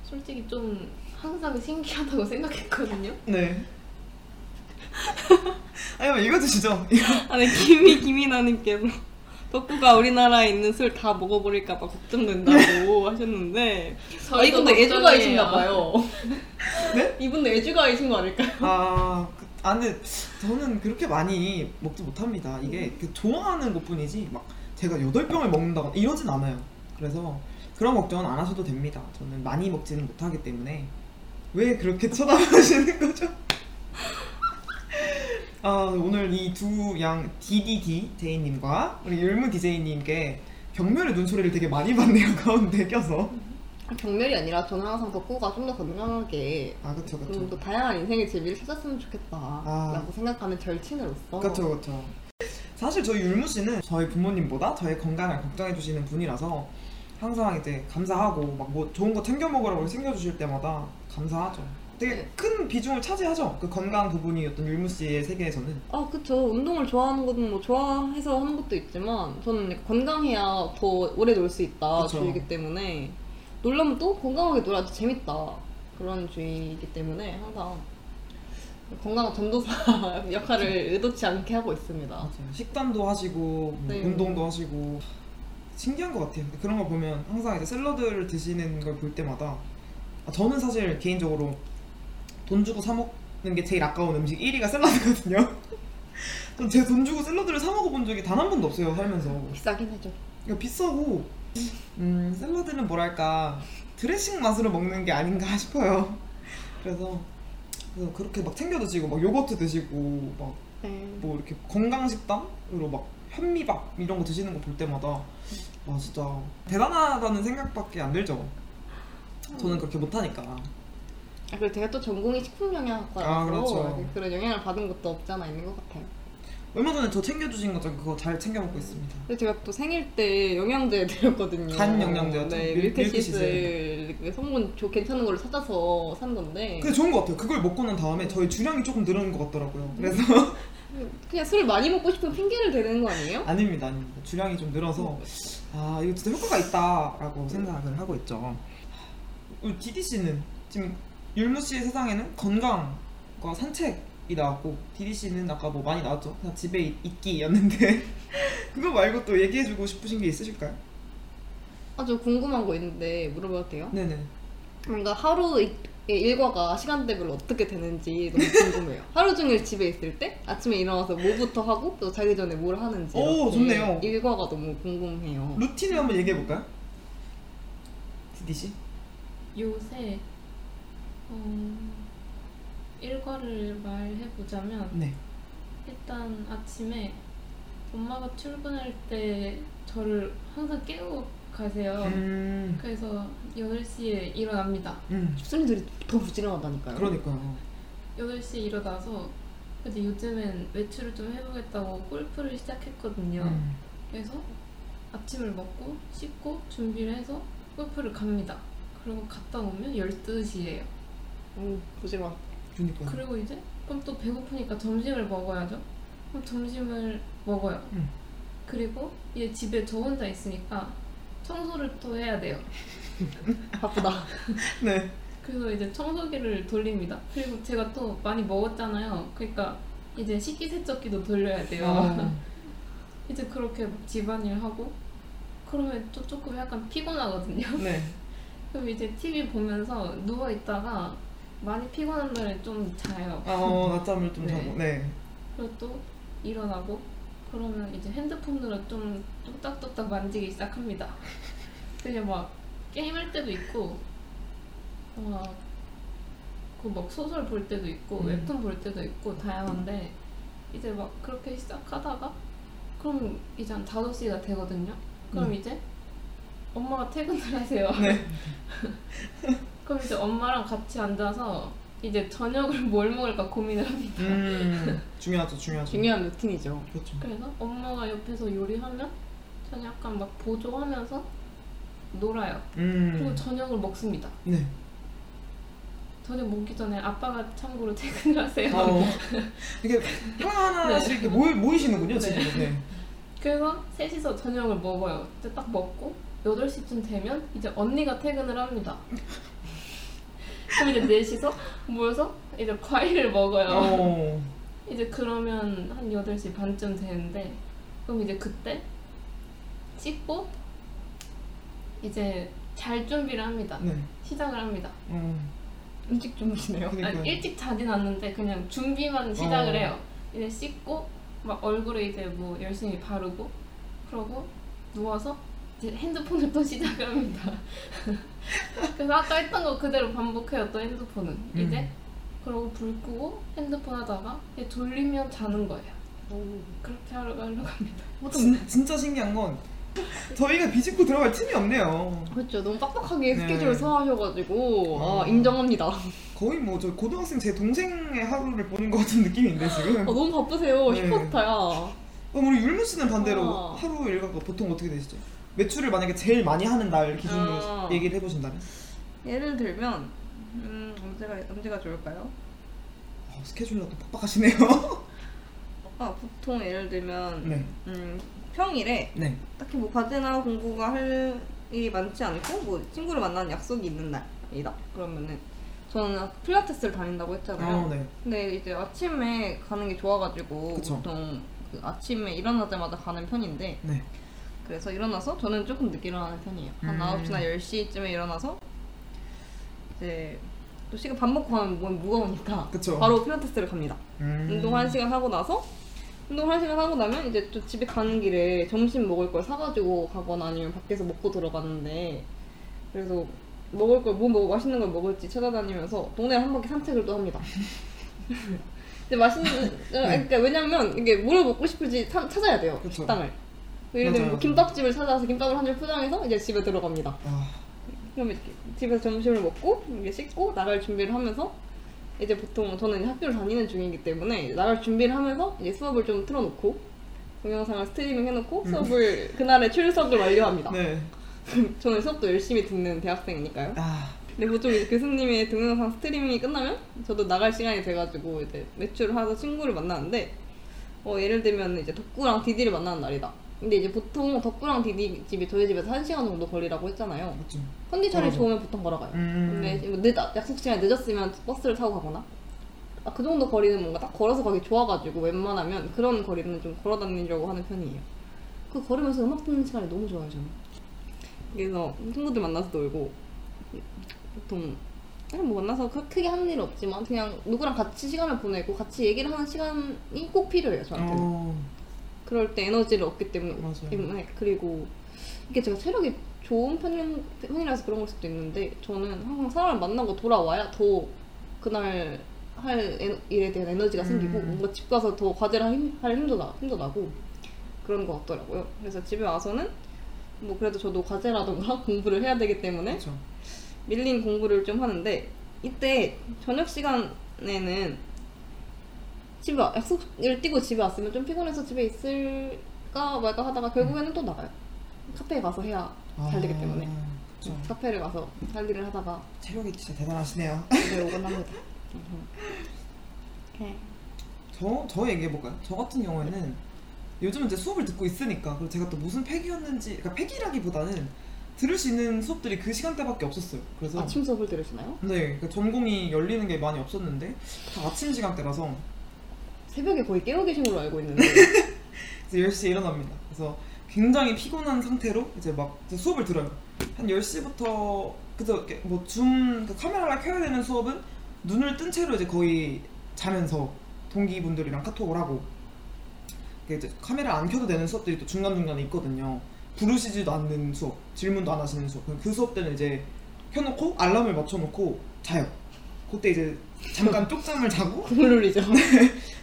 솔직히 좀 항상 신기하다고 생각했거든요. 네. 아니 읽어주시죠. 아니 김이나님께서 덕구가 우리나라에 있는 술 다 먹어버릴까봐 걱정된다고 하셨는데 아, 이분도 애주가이신가봐요. 네? 이분도 애주가이신 거 아닐까요? 아니 저는 그렇게 많이 먹지 못합니다. 이게 좋아하는 것뿐이지 막 제가 8병을 먹는다거나 이러진 않아요. 그래서 그런 걱정은 안 하셔도 됩니다. 저는 많이 먹지는 못하기 때문에 왜 그렇게 쳐다보시는 거죠? 아, 오늘 이 두 양 DDDJ님과 우리 율무 DJ님께 경멸의 눈초리를 되게 많이 받네요. 가운데 껴서 경멸이 아니라 저는 항상 덕구가 좀 더 건강하게 아, 그쵸, 그쵸. 좀 더 다양한 인생의 재미를 찾았으면 좋겠다 아, 라고 생각하는 절친으로서 그쵸 그쵸. 사실 저희 율무 씨는 저희 부모님보다 저의 건강을 걱정해주시는 분이라서 항상 이제 감사하고 막 뭐 좋은 거 챙겨 먹으라고 챙겨주실 때마다 감사하죠. 되게 큰 비중을 차지하죠. 그 건강 부분이 어떤 율무 씨의 세계에서는. 아 그렇죠. 운동을 좋아하는 것은 뭐 좋아해서 하는 것도 있지만 저는 건강해야 더 오래 놀 수 있다 그쵸. 주의이기 때문에 놀라면 또 건강하게 놀아도 재밌다 그런 주의이기 때문에 항상 건강 전도사 역할을 의도치 않게 하고 있습니다. 맞아요. 식단도 하시고 뭐 네. 운동도 하시고 신기한 것 같아요. 그런 걸 보면 항상 이제 샐러드를 드시는 걸 볼 때마다 아, 저는 사실 개인적으로 돈 주고 사 먹는 게 제일 아까운 음식 1위가 샐러드거든요. 전 제 돈 주고 샐러드를 사 먹어본 적이 단 한 번도 없어요 살면서. 비싸긴 하죠. 그러니까 비싸고 샐러드는 뭐랄까 드레싱 맛으로 먹는 게 아닌가 싶어요. 그래서 그렇게 막 챙겨 드시고 막 요거트 드시고 막 뭐 이렇게 건강 식단으로 막 현미밥 이런 거 드시는 거 볼 때마다 와 진짜 대단하다는 생각밖에 안 들죠. 저는 그렇게 못하니까. 아, 그리고 제가 또 전공이 식품영양학과라서 아, 그렇죠. 그런 영향을 받은 것도 없지 않아 있는 것 같아요. 얼마 전에 저 챙겨주신 거죠? 그거 잘 챙겨 먹고 있습니다. 제가 또 생일 때 영양제 드렸거든요. 간 영양제였죠? 네, 밀크시슬 성분 괜찮은 걸로 찾아서 산 건데 근데 좋은 것 같아요. 그걸 먹고 난 다음에 저희 주량이 조금 늘은 것 같더라고요. 그래서 그냥 술을 많이 먹고 싶은 핑계를 대는 거 아니에요? 아닙니다. 주량이 좀 늘어서 아 이거 진짜 효과가 있다라고 생각을 하고 있죠. 우리 DDC는 지금 율무 씨의 세상에는 건강과 산책이 나왔고 디디 씨는 아까 뭐 많이 나왔죠? 그냥 집에 있기였는데 그거 말고 또 얘기해주고 싶으신 게 있으실까요? 아, 저 궁금한 거 있는데 물어봐도 돼요? 네네. 뭔가 하루의 일과가 시간대별로 어떻게 되는지 너무 궁금해요. 하루 종일 집에 있을 때 아침에 일어나서 뭐부터 하고 또 자기 전에 뭘 하는지 오 좋네요. 일과가 너무 궁금해요. 루틴을 한번 얘기해볼까요? 디디 씨? 요새 일과를 말해보자면 네. 일단 아침에 엄마가 출근할 때 저를 항상 깨우고 가세요. 그래서 8시에 일어납니다. 집순이들이 더 부지런하다니까요. 그러니까요. 8시에 일어나서 근데 요즘엔 외출을 좀 해보겠다고 골프를 시작했거든요. 그래서 아침을 먹고 씻고 준비를 해서 골프를 갑니다. 그리고 갔다 오면 12시예요. 부지마. 그러니까. 그리고 이제 그럼 또 배고프니까 점심을 먹어야죠. 그럼 점심을 먹어요. 그리고 얘 집에 저 혼자 있으니까 청소를 또 해야 돼요. 바쁘다. 네. 그래서 이제 청소기를 돌립니다. 그리고 제가 또 많이 먹었잖아요. 그러니까 이제 식기세척기도 돌려야 돼요. 아. 이제 그렇게 집안일 하고 그러면 또 조금 약간 피곤하거든요. 네. 그럼 이제 TV 보면서 누워있다가 많이 피곤한 날에 좀 자요. 아, 낮잠을 좀 네. 자고. 네. 그리고 또 일어나고 그러면 이제 핸드폰으로 좀 뚝딱뚝딱 만지기 시작합니다. 그냥 막 게임할 때도 있고 막 소설 볼 때도 있고 웹툰 볼 때도 있고 다양한데 이제 막 그렇게 시작하다가 그럼 이제 한 5시가 되거든요. 그럼 이제 엄마가 퇴근을 하세요. 네. 그럼 이제 엄마랑 같이 앉아서 이제 저녁을 뭘 먹을까 고민을 합니다. 중요하죠. 중요한 루틴이죠. 그렇죠. 그래서 엄마가 옆에서 요리하면 저는 약간 막 보조하면서 놀아요. 그리고 저녁을 먹습니다. 네. 저녁 먹기 전에 아빠가 참고로 퇴근을 하세요. 이게 하나씩 네. 모이시는군요, 지금. 네. 그래서 셋이서 저녁을 먹어요. 이제 딱 먹고 8시쯤 되면 이제 언니가 퇴근을 합니다. 그럼 이제 넷이서 모여서 이제 과일을 먹어요. 이제 그러면 한 8시 반쯤 되는데 그럼 이제 그때 씻고 이제 잘 준비를 합니다. 네. 시작을 합니다. 일찍 주무시네요. 아니, 일찍 자진 않는데 그냥 준비만 시작을 해요. 이제 씻고 막 얼굴에 이제 뭐 열심히 바르고 그러고 누워서 이제 핸드폰을 또 시작을 합니다. 그래서 아까 했던 거 그대로 반복해요. 또 핸드폰은 이제 그러고 불 끄고 핸드폰 하다가 이제 졸리면 자는 거예요. 그렇게 하려고 합니다. 진짜 신기한 건 저희가 비집고 들어갈 틈이 없네요. 그렇죠. 너무 빡빡하게 네. 스케줄을 소화하셔가지고 인정합니다. 거의 뭐 저 고등학생 제 동생의 하루를 보는 것 같은 느낌인데 지금. 너무 바쁘세요. 네. 슈퍼스타야. 우리 율무 씨는 반대로 하루 일과가 보통 어떻게 되시죠? 매출을 만약에 제일 많이 하는 날 기준으로 얘기를 해보신다면? 예를 들면 언제가 좋을까요? 스케줄이 또 빡빡하시네요. 보통 예를 들면 네. 평일에 네. 딱히 뭐 과제나 공부가 할 일이 많지 않고 뭐 친구를 만나는 약속이 있는 날이다. 그러면은 저는 필라테스를 다닌다고 했잖아요. 네. 근데 이제 아침에 가는 게 좋아가지고 그쵸. 보통 그 아침에 일어나자마자 가는 편인데 네. 그래서 일어나서 저는 조금 늦게 일어나는 편이에요. 한 9시나 10시쯤에 일어나서 이제 또 시간 밥 먹고 가면 몸이 무거우니까 그쵸. 바로 필라테스를 갑니다. 운동 1시간 하고 나서 운동 1시간 하고 나면 이제 또 집에 가는 길에 점심 먹을 걸 사가지고 가거나 아니면 밖에서 먹고 들어가는데 그래서 먹을 걸 맛있는 걸 먹을지 찾아다니면서 동네를 한 바퀴 산책을 또 합니다. 근데 맛있는 그러니까 왜냐면 이게 뭘 먹고 싶을지 찾아야 돼요. 그쵸. 식당을. 예를 들면 김밥집을 찾아서 김밥을 한 줄 포장해서 이제 집에 들어갑니다. 그럼 이렇게 집에서 점심을 먹고 이제 씻고 나갈 준비를 하면서. 이제 보통 저는 학교를 다니는 중이기 때문에 나갈 준비를 하면서 이제 수업을 좀 틀어놓고 동영상을 스트리밍 해놓고 수업을 그날의 출석을 완료합니다. 네. 저는 수업도 열심히 듣는 대학생이니까요. 근데 보통 이제 교수님의 동영상 스트리밍이 끝나면 저도 나갈 시간이 돼가지고 이제 외출을 해서 친구를 만나는데 예를 들면 이제 덕구랑 디디를 만나는 날이다. 근데 이제 보통 덕구랑 디디 집이 저희 집에서 1시간 정도 걸리라고 했잖아요. 그치. 컨디션이 좋으면 보통 걸어가요. 근데 뭐 약속 시간이 늦었으면 버스를 타고 가거나 그 정도 거리는 뭔가 딱 걸어서 가기 좋아가지고 웬만하면 그런 거리는 좀 걸어 다니려고 하는 편이에요. 그 걸으면서 음악 듣는 시간이 너무 좋아요 저는. 그래서 친구들 만나서 놀고 보통 뭐 만나서 크게 하는 일 없지만 그냥 누구랑 같이 시간을 보내고 같이 얘기를 하는 시간이 꼭 필요해요 저한테는. 그럴 때 에너지를 얻기 때문에 그리고 이게 제가 체력이 좋은 편이라서 그런 걸 수도 있는데 저는 항상 사람을 만나고 돌아와야 더 그날 할 일에 대한 에너지가 생기고 뭔가 집 가서 더 과제를 할 힘도 나고 그런 것 같더라고요. 그래서 집에 와서는 뭐 그래도 저도 과제라던가 공부를 해야 되기 때문에 그렇죠. 밀린 공부를 좀 하는데 이때 저녁 시간에는 집에 약속을 띄고 집에 왔으면 좀 피곤해서 집에 있을까 말까 하다가 결국에는 또 나가요. 카페에 가서 해야 잘 되기 때문에 그렇죠. 카페를 가서 할 일을 하다가 체력이 진짜 대단하시네요. 네, 오건합니다. 오케이. 저 얘기해볼까요? 저 같은 경우에는 요즘은 이제 수업을 듣고 있으니까 그리고 제가 또 무슨 팩이었는지 그러니까 팩이라기보다는 들을 수 있는 수업들이 그 시간대밖에 없었어요. 그래서 아침 수업을 들으시나요? 네, 그러니까 전공이 열리는 게 많이 없었는데 다 아침 시간대라서 새벽에 거의 깨어 계신 걸로 알고 있는데 이제 10시에 일어납니다. 그래서 굉장히 피곤한 상태로 이제 막 이제 수업을 들어요. 한 10시부터 그래서 뭐 줌 카메라를 켜야 되는 수업은 눈을 뜬 채로 이제 거의 자면서 동기분들이랑 카톡을 하고, 이제 카메라 안 켜도 되는 수업들이 또 중간중간에 있거든요. 부르시지도 않는 수업, 질문도 안 하시는 수업. 그 수업 때는 이제 켜놓고 알람을 맞춰놓고 자요. 그때 이제 잠깐 쪽잠을 자고 굴놀이죠. 네.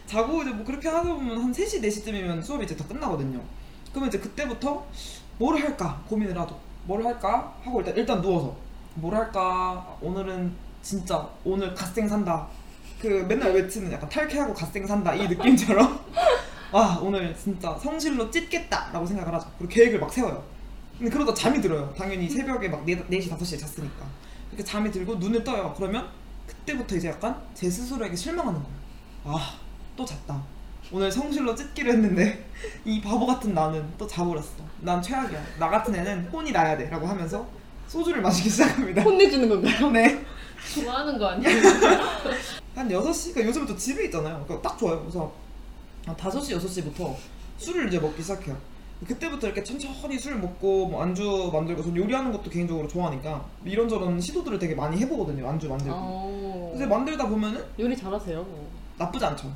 자고 이제 뭐 그렇게 하다 보면 한 3시, 4시쯤이면 수업이 이제 다 끝나거든요. 그러면 이제 그때부터 뭘 할까 고민을 하죠. 뭘 할까 하고 일단 누워서 뭘 할까, 오늘은 진짜 오늘 갓생 산다, 그 맨날 외치는 약간 탈쾌하고 갓생 산다 이 느낌처럼 와 오늘 진짜 성실로 찢겠다 라고 생각을 하죠. 그리고 계획을 막 세워요. 근데 그러다 잠이 들어요. 당연히 새벽에 막 4시, 5시에 잤으니까. 이렇게 잠이 들고 눈을 떠요. 그러면 그때부터 이제 약간 제 스스로에게 실망하는 거예요. 아, 또 잤다. 오늘 성실로 찢기로 했는데 이 바보 같은 나는 또 자버렸어. 난 최악이야. 나 같은 애는 혼이 나야 돼 라고 하면서 소주를 마시기 시작합니다. 혼내주는 건가요? 네. 좋아하는 거 아니에요? 한 6시, 그러니까 요즘은 또 집에 있잖아요. 그러니까 딱 좋아요. 그래서 5시, 6시부터 술을 이제 먹기 시작해요. 그때부터 이렇게 천천히 술 먹고 뭐 안주 만들고, 저는 요리하는 것도 개인적으로 좋아하니까 이런저런 시도들을 되게 많이 해보거든요. 안주 만들고. 근데 만들다 보면은 요리 잘하세요? 나쁘지 않죠.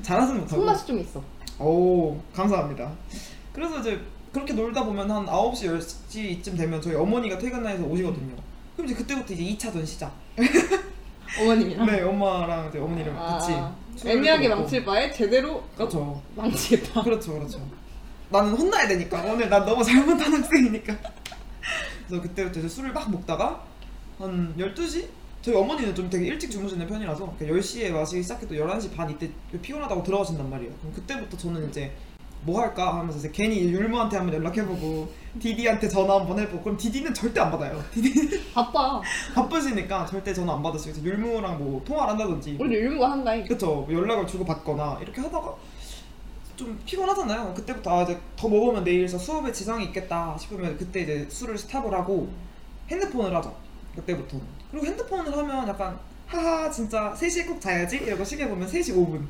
잘하진 못하고 손맛이 좀 있어. 오, 감사합니다. 그래서 이제 그렇게 놀다 보면 한 9시, 10시쯤 되면 저희 어머니가 퇴근해서 오시거든요. 그럼 이제 그때부터 이제 2차전 시작. 어머님이랑? 네, 엄마랑 이제 어머니랑 같이. 애매하게 망칠 바에 제대로 그렇죠. 망치겠다. 그렇죠, 그렇죠. 나는 혼나야 되니까. 오늘 난 너무 잘못한 학생이니까. 그래서 그때부터 이제 술을 막 먹다가 한 12시? 저희 어머니는 좀 되게 일찍 주무시는 편이라서 10시에 마시기 시작해도 11시 반 이때 피곤하다고 들어가신단 말이에요. 그럼 그때부터 저는 이제 뭐 할까 하면서 이제 괜히 율무한테 한번 연락해보고 디디한테 전화 한번 해보고. 그럼 디디는 절대 안 받아요. 디디는 바빠. 바쁘시니까 절대 전화 안 받으시고 율무랑 뭐 통화를 한다든지. 우리 율무가 한다잉. 그쵸. 연락을 주고받거나 이렇게 하다가 좀 피곤하잖아요. 그때부터 아 이제 더 먹으면 내일 수업에 지장이 있겠다 싶으면 그때 이제 술을 스탑을 하고 핸드폰을 하죠. 그때부터는. 그리고 핸드폰을 하면 약간 하하 진짜 3시에 꼭 자야지 이러고 시계 보면 3시 5분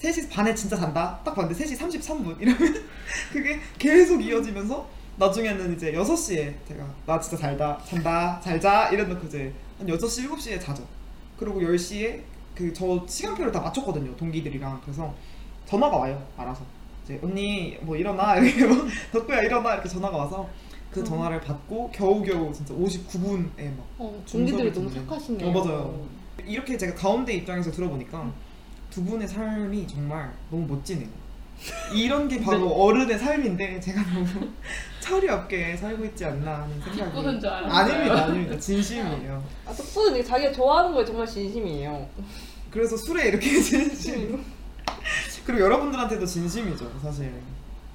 3시 반에 진짜 잔다 딱 봤는데 3시 33분 이러면 그게 계속 이어지면서 나중에는 이제 6시에 제가 나 진짜 잘다 잔다 잘자 이러면서 이제 한 6시 7시에 자죠. 그리고 10시에 그 저 시간표를 다 맞췄거든요. 동기들이랑. 그래서 전화가 와요. 알아서 이제 언니 뭐 일어나 이렇게 막 덕구야 일어나 이렇게 전화가 와서 그 전화를 받고 겨우겨우 진짜 59분에 막 동기들이 너무 착하시네요. 맞아요. 이렇게 제가 가운데 입장에서 들어보니까 두 분의 삶이 정말 너무 멋지네요. 이런 게 바로 네. 어른의 삶인데 제가 너무 철이 없게 살고 있지 않나 하는 생각이. 뒷부분 줄 알았어요. 아닙니다, 아닙니다. 진심이에요. 아, 뒷부분 자기가 좋아하는 거에 정말 진심이에요. 그래서 술에 이렇게 진심이고 그리고 여러분들한테도 진심이죠, 사실.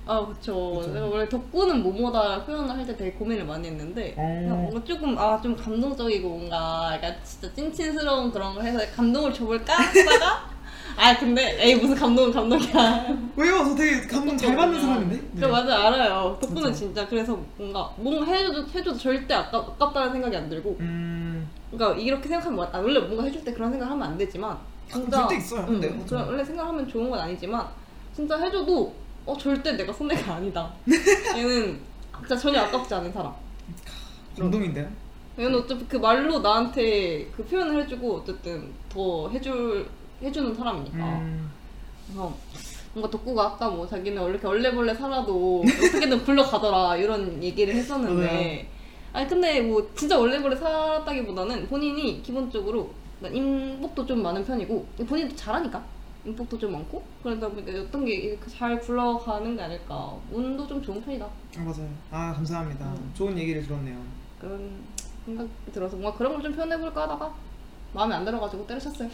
아, 그쵸. 제가 원래 덕구는 뭐뭐다 표현을 할 때 되게 고민을 많이 했는데 뭔가 조금 좀 감동적이고 뭔가 약간 진짜 찐친스러운 그런 걸 해서 감동을 줘볼까 하다가 아 근데 에이 무슨 감동은 감동이야. 왜요? 저 되게 감동 잘 받는 사람인데? 네. 맞아 알아요. 덕구는 진짜 그래서 뭔가 해줘도 절대 아깝다는 생각이 안 들고 그러니까 이렇게 생각하면 원래 뭔가 해줄 때 그런 생각을 하면 안 되지만 진짜 절대 있어요. 네, 그래, 원래 생각하면 좋은 건 아니지만 진짜 해줘도 절대 내가 손해가 아니다. 얘는 진짜 전혀 아깝지 않은 사람. 감동인데요? 얘는 어차피 그 말로 나한테 그 표현을 해주고 어쨌든 더 해주는 사람이니까. 그래서 뭔가 덕구가 아까 뭐 자기는 이렇게 얼레벌레 살아도 어떻게든 굴러가더라 이런 얘기를 했었는데 아니 근데 뭐 진짜 얼레벌레 살았다기보다는 본인이 기본적으로 인복도 좀 많은 편이고 본인도 잘하니까 인복도 좀 많고 그러다 보니까 어떤 게 이렇게 잘 굴러가는 게 아닐까. 운도 좀 좋은 편이다. 맞아요. 아 감사합니다. 좋은 얘기를 들었네요. 그런 생각이 들어서 뭔가 그런 걸 좀 표현해볼까 하다가 마음에 안 들어가지고 때려쳤어요.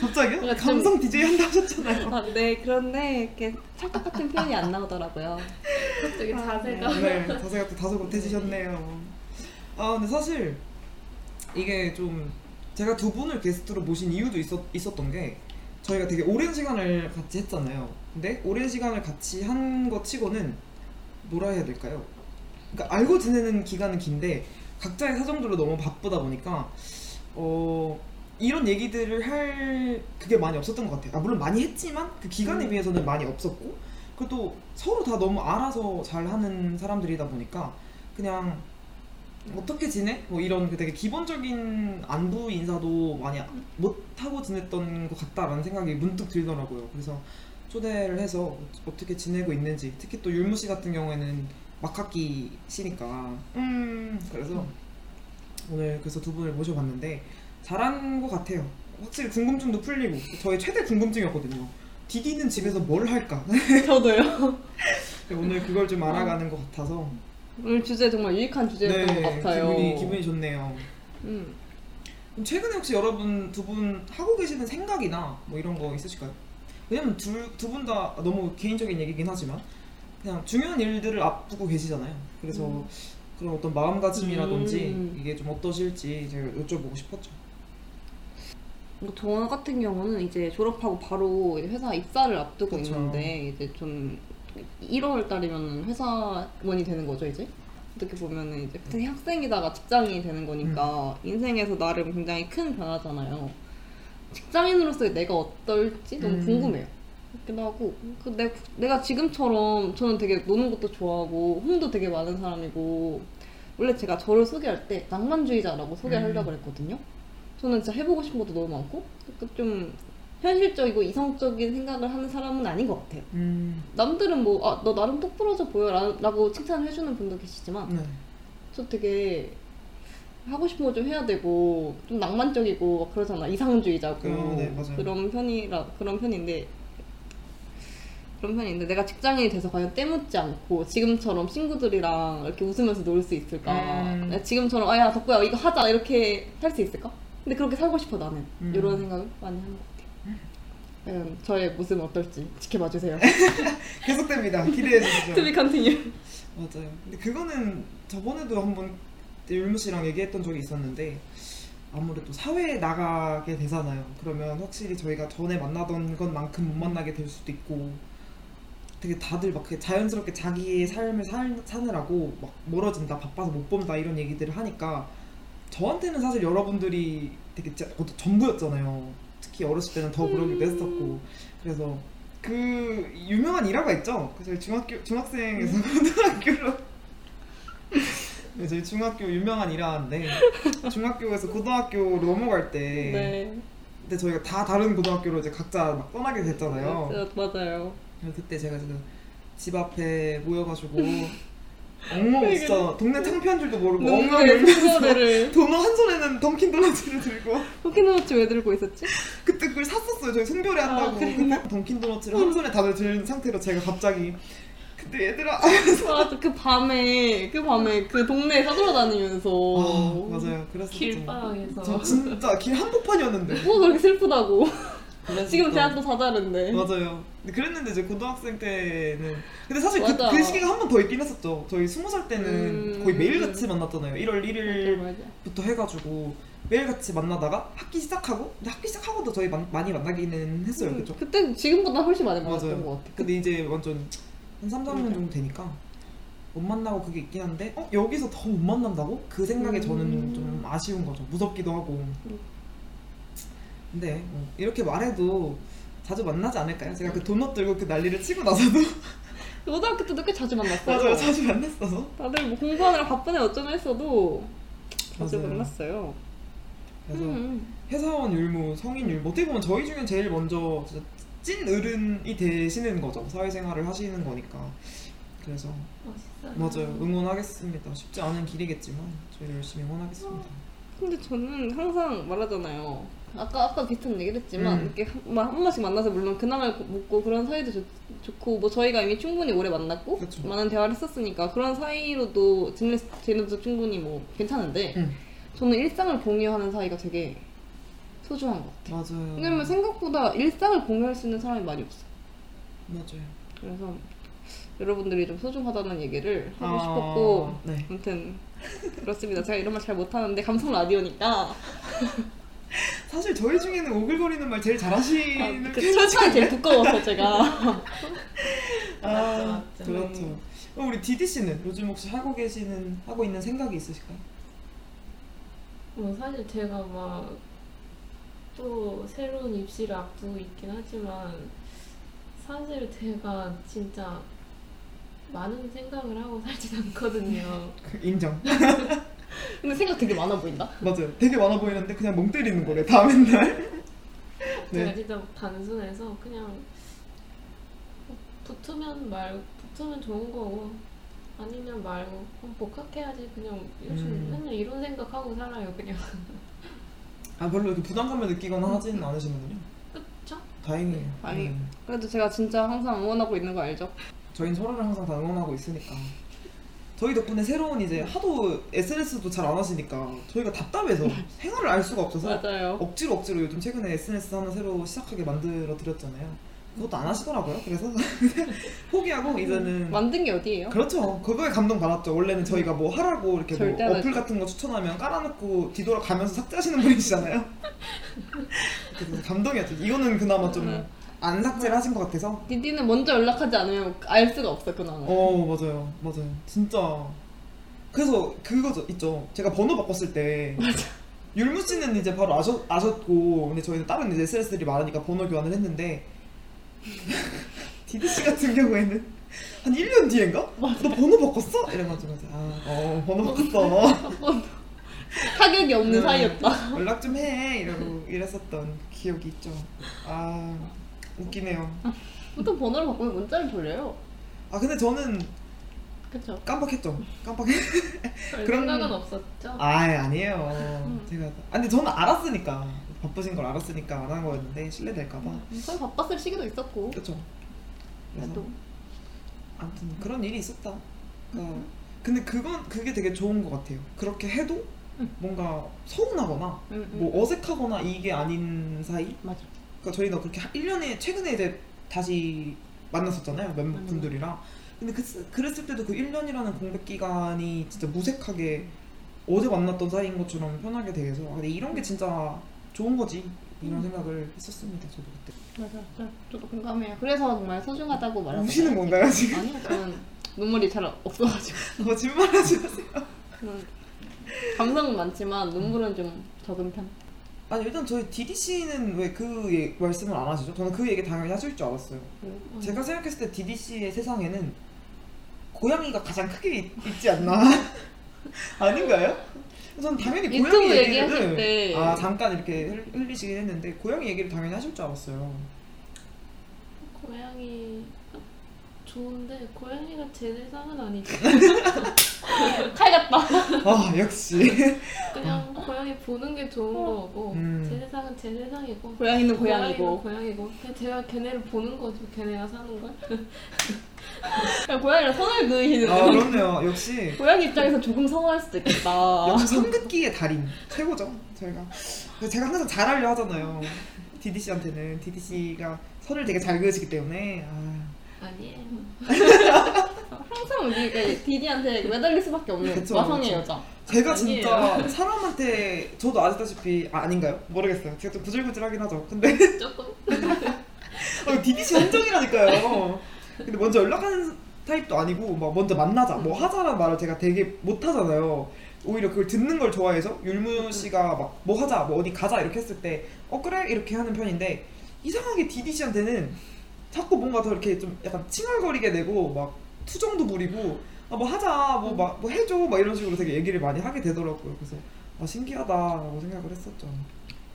갑자기요? 그러니까 감성 DJ 한다 하셨잖아요. 아, 네, 그런데 이렇게 찰떡 같은 표현이 안 나오더라고요. 갑자기 자세가 네, 자세가 또 다소 못해지셨네요. 아 근데 사실 이게 좀 제가 두 분을 게스트로 모신 이유도 있었던 게 저희가 되게 오랜 시간을 같이 했잖아요. 근데 오랜 시간을 같이 한 거 치고는 뭐라 해야 될까요? 그러니까 알고 지내는 기간은 긴데 각자의 사정들로 너무 바쁘다 보니까 이런 얘기들을 할 그게 많이 없었던 것 같아요. 아, 물론 많이 했지만 그 기간에 비해서는 많이 없었고, 그리고 또 서로 다 너무 알아서 잘하는 사람들이다 보니까 그냥 어떻게 지내? 뭐 이런 되게 기본적인 안부 인사도 많이 못하고 지냈던 것 같다라는 생각이 문득 들더라고요. 그래서 초대를 해서 어떻게 지내고 있는지, 특히 또 율무씨 같은 경우에는 막학기 시니까 그래서 오늘 그래서 두 분을 모셔봤는데 잘한 것 같아요. 확실히 궁금증도 풀리고, 저의 최대 궁금증이었거든요. 디디는 집에서 뭘 할까? 저도요. 오늘 그걸 좀 알아가는 것 같아서 오늘 주제 정말 유익한 주제였던 것 같아요. 기분이 좋네요. 그럼 최근에 혹시 여러분 두 분 하고 계시는 생각이나 뭐 이런 거 있으실까요? 왜냐면 두 분 다 너무 개인적인 얘기긴 하지만 그냥 중요한 일들을 앞두고 계시잖아요. 그래서 그런 어떤 마음가짐이라든지 이게 좀 어떠실지 제가 여쭤보고 싶었죠. 저 같은 경우는 이제 졸업하고 바로 회사 입사를 앞두고 그쵸. 있는데 이제 좀 1월 달이면 회사원이 되는 거죠 이제? 어떻게 보면은 이제 특히 학생이다가 직장인이 되는 거니까 인생에서 나름 굉장히 큰 변화잖아요. 직장인으로서의 내가 어떨지 너무 궁금해요. 그렇기도 하고 그 내가 지금처럼 저는 되게 노는 것도 좋아하고 흥도 되게 많은 사람이고, 원래 제가 저를 소개할 때 낭만주의자라고 소개하려고 했거든요. 저는 진짜 해보고 싶은 것도 너무 많고 좀 현실적이고 이성적인 생각을 하는 사람은 아닌 것 같아요. 남들은 뭐 아, 너 나름 똑부러져 보여 라고 칭찬을 해주는 분도 계시지만 저 되게 하고 싶은 거 좀 해야 되고 좀 낭만적이고 막 그러잖아. 이상주의자고 그런 편인데 내가 직장인이 돼서 과연 때묻지 않고 지금처럼 친구들이랑 이렇게 웃으면서 놀 수 있을까? 지금처럼 아, 야 덕구야 이거 하자 이렇게 할 수 있을까? 근데 그렇게 살고 싶어 나는. 이런 생각을 많이 하는 것 같아요. 저의 모습은 어떨지 지켜봐 주세요. 계속됩니다. 기대해 주시죠. To be continued. 맞아요. 근데 그거는 저번에도 한번 율무 씨랑 얘기했던 적이 있었는데 아무래도 사회에 나가게 되잖아요. 그러면 확실히 저희가 전에 만나던 것만큼 못 만나게 될 수도 있고, 되게 다들 막 자연스럽게 자기의 삶을 사느라고 막 멀어진다, 바빠서 못 본다 이런 얘기들을 하니까 저한테는 사실 여러분들이 되게 전부였잖아요. 특히 어렸을 때는 더 그러기도 했었고. 그래서 그 유명한 일화가 있죠. 그래서 중학생에서 고등학교로 저희 중학교 유명한 일화인데 중학교에서 고등학교로 넘어갈 때 근데 저희가 다 다른 고등학교로 이제 각자 막 떠나게 됐잖아요. 맞아요. 그때 제가 지금 집 앞에 모여가지고 엉망 없어 동네 창피한줄도 모르고 엉망 열면서 도넛 한 손에는 던킨도너츠를 들고 던킨도너츠 왜 들고 있었지? 그때 그걸 샀었어요. 저희 송별회 한다고. 그때 던킨도너츠를 한 손에 다들 들은 상태로 제가 갑자기 근데 얘들아 맞아. 그 밤에 그 동네에 싸돌아다니면서 아, 맞아요. 그래서 길바닥에서 저 진짜 길 한복판이었는데 뭐 그렇게 슬프다고 지금 대학도 다 다른데. 맞아요. 근데 그랬는데 이제 고등학생 때는 근데 사실 그 시기가 한 번 더 있긴 했었죠. 저희 20살 때는 거의 매일같이 만났잖아요. 1월 1일부터 해가지고 매일같이 만나다가 학기 시작하고도 저희 많이 만나기는 했어요. 그죠? 그때 지금보다 훨씬 많이 만났던 것 같아요. 근데 이제 완전 한 3, 4년 정도 되니까 못 만나고 그게 있긴 한데 여기서 더 못 만난다고? 그 생각에 저는 좀 아쉬운 거죠. 무섭기도 하고. 근데 이렇게 말해도 자주 만나지 않을까요? 제가 그 도넛 들고 그 난리를 치고 나서도 고등학교 때도 꽤 자주 만났어요. 맞아요. 자주 만났어서 다들 뭐 공부하느라 바쁘네 어쩌네 했어도 자주 만났어요. 그래서 회사원 율무, 성인 율무 어떻게 보면 저희 중에 제일 먼저 진짜 찐 어른이 되시는 거죠. 사회생활을 하시는 거니까. 그래서 멋있어요. 맞아요. 응원하겠습니다. 쉽지 않은 길이겠지만 저희 열심히 응원하겠습니다. 근데 저는 항상 말하잖아요. 아까 비슷한 얘기를 했지만 이렇게 한 번씩 만나서 물론 근황을 묻고 그런 사이도 좋고 뭐 저희가 이미 충분히 오래 만났고 그쵸. 많은 대화를 했었으니까 그런 사이로도 지내도 충분히 뭐 괜찮은데 저는 일상을 공유하는 사이가 되게 소중한 것 같아요. 맞아요. 왜냐면 생각보다 일상을 공유할 수 있는 사람이 많이 없어요. 맞아요. 그래서 여러분들이 좀 소중하다는 얘기를 하고 싶었고 아무튼 그렇습니다. 제가 이런 말 잘 못하는데 감성 라디오니까 사실 저희 중에는 오글거리는 말 제일 잘하시는 철판이 제일 두꺼워서 제가 맞죠. 그렇죠. 그럼 우리 디디 씨는 요즘 혹시 하고 있는 생각이 있으실까요? 사실 제가 막 또 새로운 입시를 앞두고 있긴 하지만 사실 제가 진짜 많은 생각을 하고 살진 않거든요. 인정. 근데 생각 되게 많아 보인다. 맞아요. 되게 많아 보이는데 그냥 멍 때리는 거래 다 맨날. 네. 제가 진짜 단순해서 그냥 붙으면 좋은 거고 아니면 말고 복학해야지 그냥 요즘 맨날 이런 생각하고 살아요 그냥. 아 별로 이렇게 부담감을 느끼거나 하지는 않으시는군요. 그쵸? 다행이에요. 네. 아니 그래도 제가 진짜 항상 응원하고 있는 거 알죠? 저희는 서로를 항상 다 응원하고 있으니까. 저희 덕분에 새로운 이제 하도 SNS도 잘 안 하시니까 저희가 답답해서 행활을 알 수가 없어서 맞아요. 억지로 요즘 최근에 SNS 하나 새로 시작하게 만들어 드렸잖아요. 그것도 안 하시더라고요. 그래서 포기하고 이제는 만든 게 어디예요? 그렇죠. 그거에 감동받았죠. 원래는 저희가 뭐 하라고 이렇게 뭐 어플 같은 거 추천하면 깔아놓고 뒤돌아가면서 삭제하시는 분이시잖아요. 그래서 감동이었죠. 이거는 그나마 좀 안 삭제를 하신 것 같아서. 디디는 먼저 연락하지 않으면 알 수가 없어 그나마. 맞아요. 진짜. 그래서 그거 있죠. 제가 번호 바꿨을 때. 맞아. 율무 씨는 이제 바로 아셨고, 근데 저희는 다른 이제 SNS들이 많으니까 번호 교환을 했는데. 디디 씨 같은 경우에는 한 1년 뒤인가? 맞아. 너 번호 바꿨어? 이래가지고 번호 바꿨어. 타격이 없는 사이였다. 연락 좀 해 이러고 이랬었던 기억이 있죠. 웃기네요. 보통 번호를 바꾸면 문자를 돌려요. 근데 저는 그쵸. 깜빡했죠. 그런 생각은 없었죠. 아니에요. 제가 근데 저는 알았으니까 바쁘신 걸 알았으니까 안 한 거였는데 실례될까봐. 저는 바빴을 시기도 있었고. 그렇죠. 그래도 아무튼 그런 일이 있었다. 그러니까 근데 그게 되게 좋은 것 같아요. 그렇게 해도 뭔가 서운하거나 뭐 어색하거나 이게 아닌 사이. 맞아. 그러니까 저희가 그렇게 1년에 최근에 이제 다시 만났었잖아요. 멤버분들이랑. 근데 그랬을 때도 그 1년이라는 공백 기간이 진짜 무색하게 어제 만났던 사이인 것처럼 편하게 돼서 근데 이런 게 진짜 좋은 거지 이런 생각을 했었습니다. 저도 그때. 맞아. 저도 공감해요. 그래서 정말 소중하다고 말하는 우시는 건가요 지금? 아니요. 저는 눈물이 잘 없어가지고. 거짓말하지 마세요. 감성은 많지만 눈물은 좀 적은 편. 아니 일단 저희 디디 씨는 왜 그 말씀을 안 하시죠? 저는 그 얘기 당연히 하실 줄 알았어요. 제가 생각했을 때 디디 씨의 세상에는 고양이가 가장 크게 있지 않나? 아닌가요? 저는 당연히 고양이 얘기를 때... 잠깐 이렇게 흘리시긴 했는데 고양이 얘기를 당연히 하실 줄 알았어요. 고양이 좋은데 고양이가 제 세상은 아니지. 칼 같다. 역시. 그냥 고양이 보는 게 좋은 거고 제 세상은 제 세상이고 고양이는 고양이고 그냥 제가 걔네를 보는 거죠. 걔네가 사는 걸. 그냥 고양이랑 선을 그으시는. 그렇네요. 역시. 고양이 입장에서 조금 서운할 수도 있겠다. 역시 선긋기의 달인. 최고죠. 제가 항상 잘하려 하잖아요. 디디 씨한테는 디디 씨가 선을 되게 잘 그으시기 때문에. 아니에요. 항상 우리가 디디한테 매달릴 수밖에 없는 마성의 여자. 제가 아니에요. 진짜 사람한테 저도 아시다시피 아닌가요? 모르겠어요. 제가 좀 구질구질하긴 하죠. 근데 조금. 디디 씨 한정이라니까요. 근데 먼저 연락하는 타입도 아니고 막 먼저 만나자, 뭐 하자라는 말을 제가 되게 못 하잖아요. 오히려 그걸 듣는 걸 좋아해서 율무 씨가 막 뭐 하자, 뭐 어디 가자 이렇게 했을 때 그래 이렇게 하는 편인데 이상하게 디디 씨한테는. 자꾸 뭔가 더 이렇게 좀 약간 칭얼거리게 되고 막 투정도 부리고 뭐 하자 뭐 해줘 막 이런 식으로 되게 얘기를 많이 하게 되더라고요. 그래서 신기하다라고 생각을 했었죠.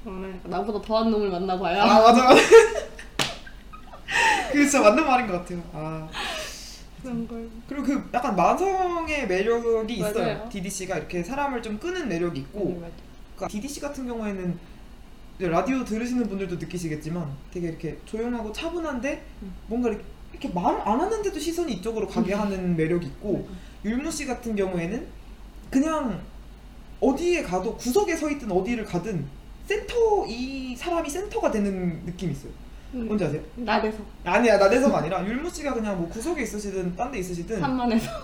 그래 나보다 더한 놈을 만나봐야. 맞아. 그게 진짜 맞는 말인 것 같아요. 그런 걸. 그리고 그 약간 만성의 매력이 맞아요. 있어요. 디디 씨가 이렇게 사람을 좀 끄는 매력이 있고. 그러니까 디디 씨 같은 경우에는. 라디오 들으시는 분들도 느끼시겠지만 되게 이렇게 조용하고 차분한데 뭔가 이렇게 말을 안 하는데도 시선이 이쪽으로 가게 하는 매력이 있고 율무 씨 같은 경우에는 그냥 어디에 가도 구석에 서 있든 어디를 가든 이 사람이 센터가 되는 느낌이 있어요. 뭔지 아세요? 나대석. 아니야 나대석가 아니라 율무 씨가 그냥 뭐 구석에 있으시든 딴 데 있으시든 산만해서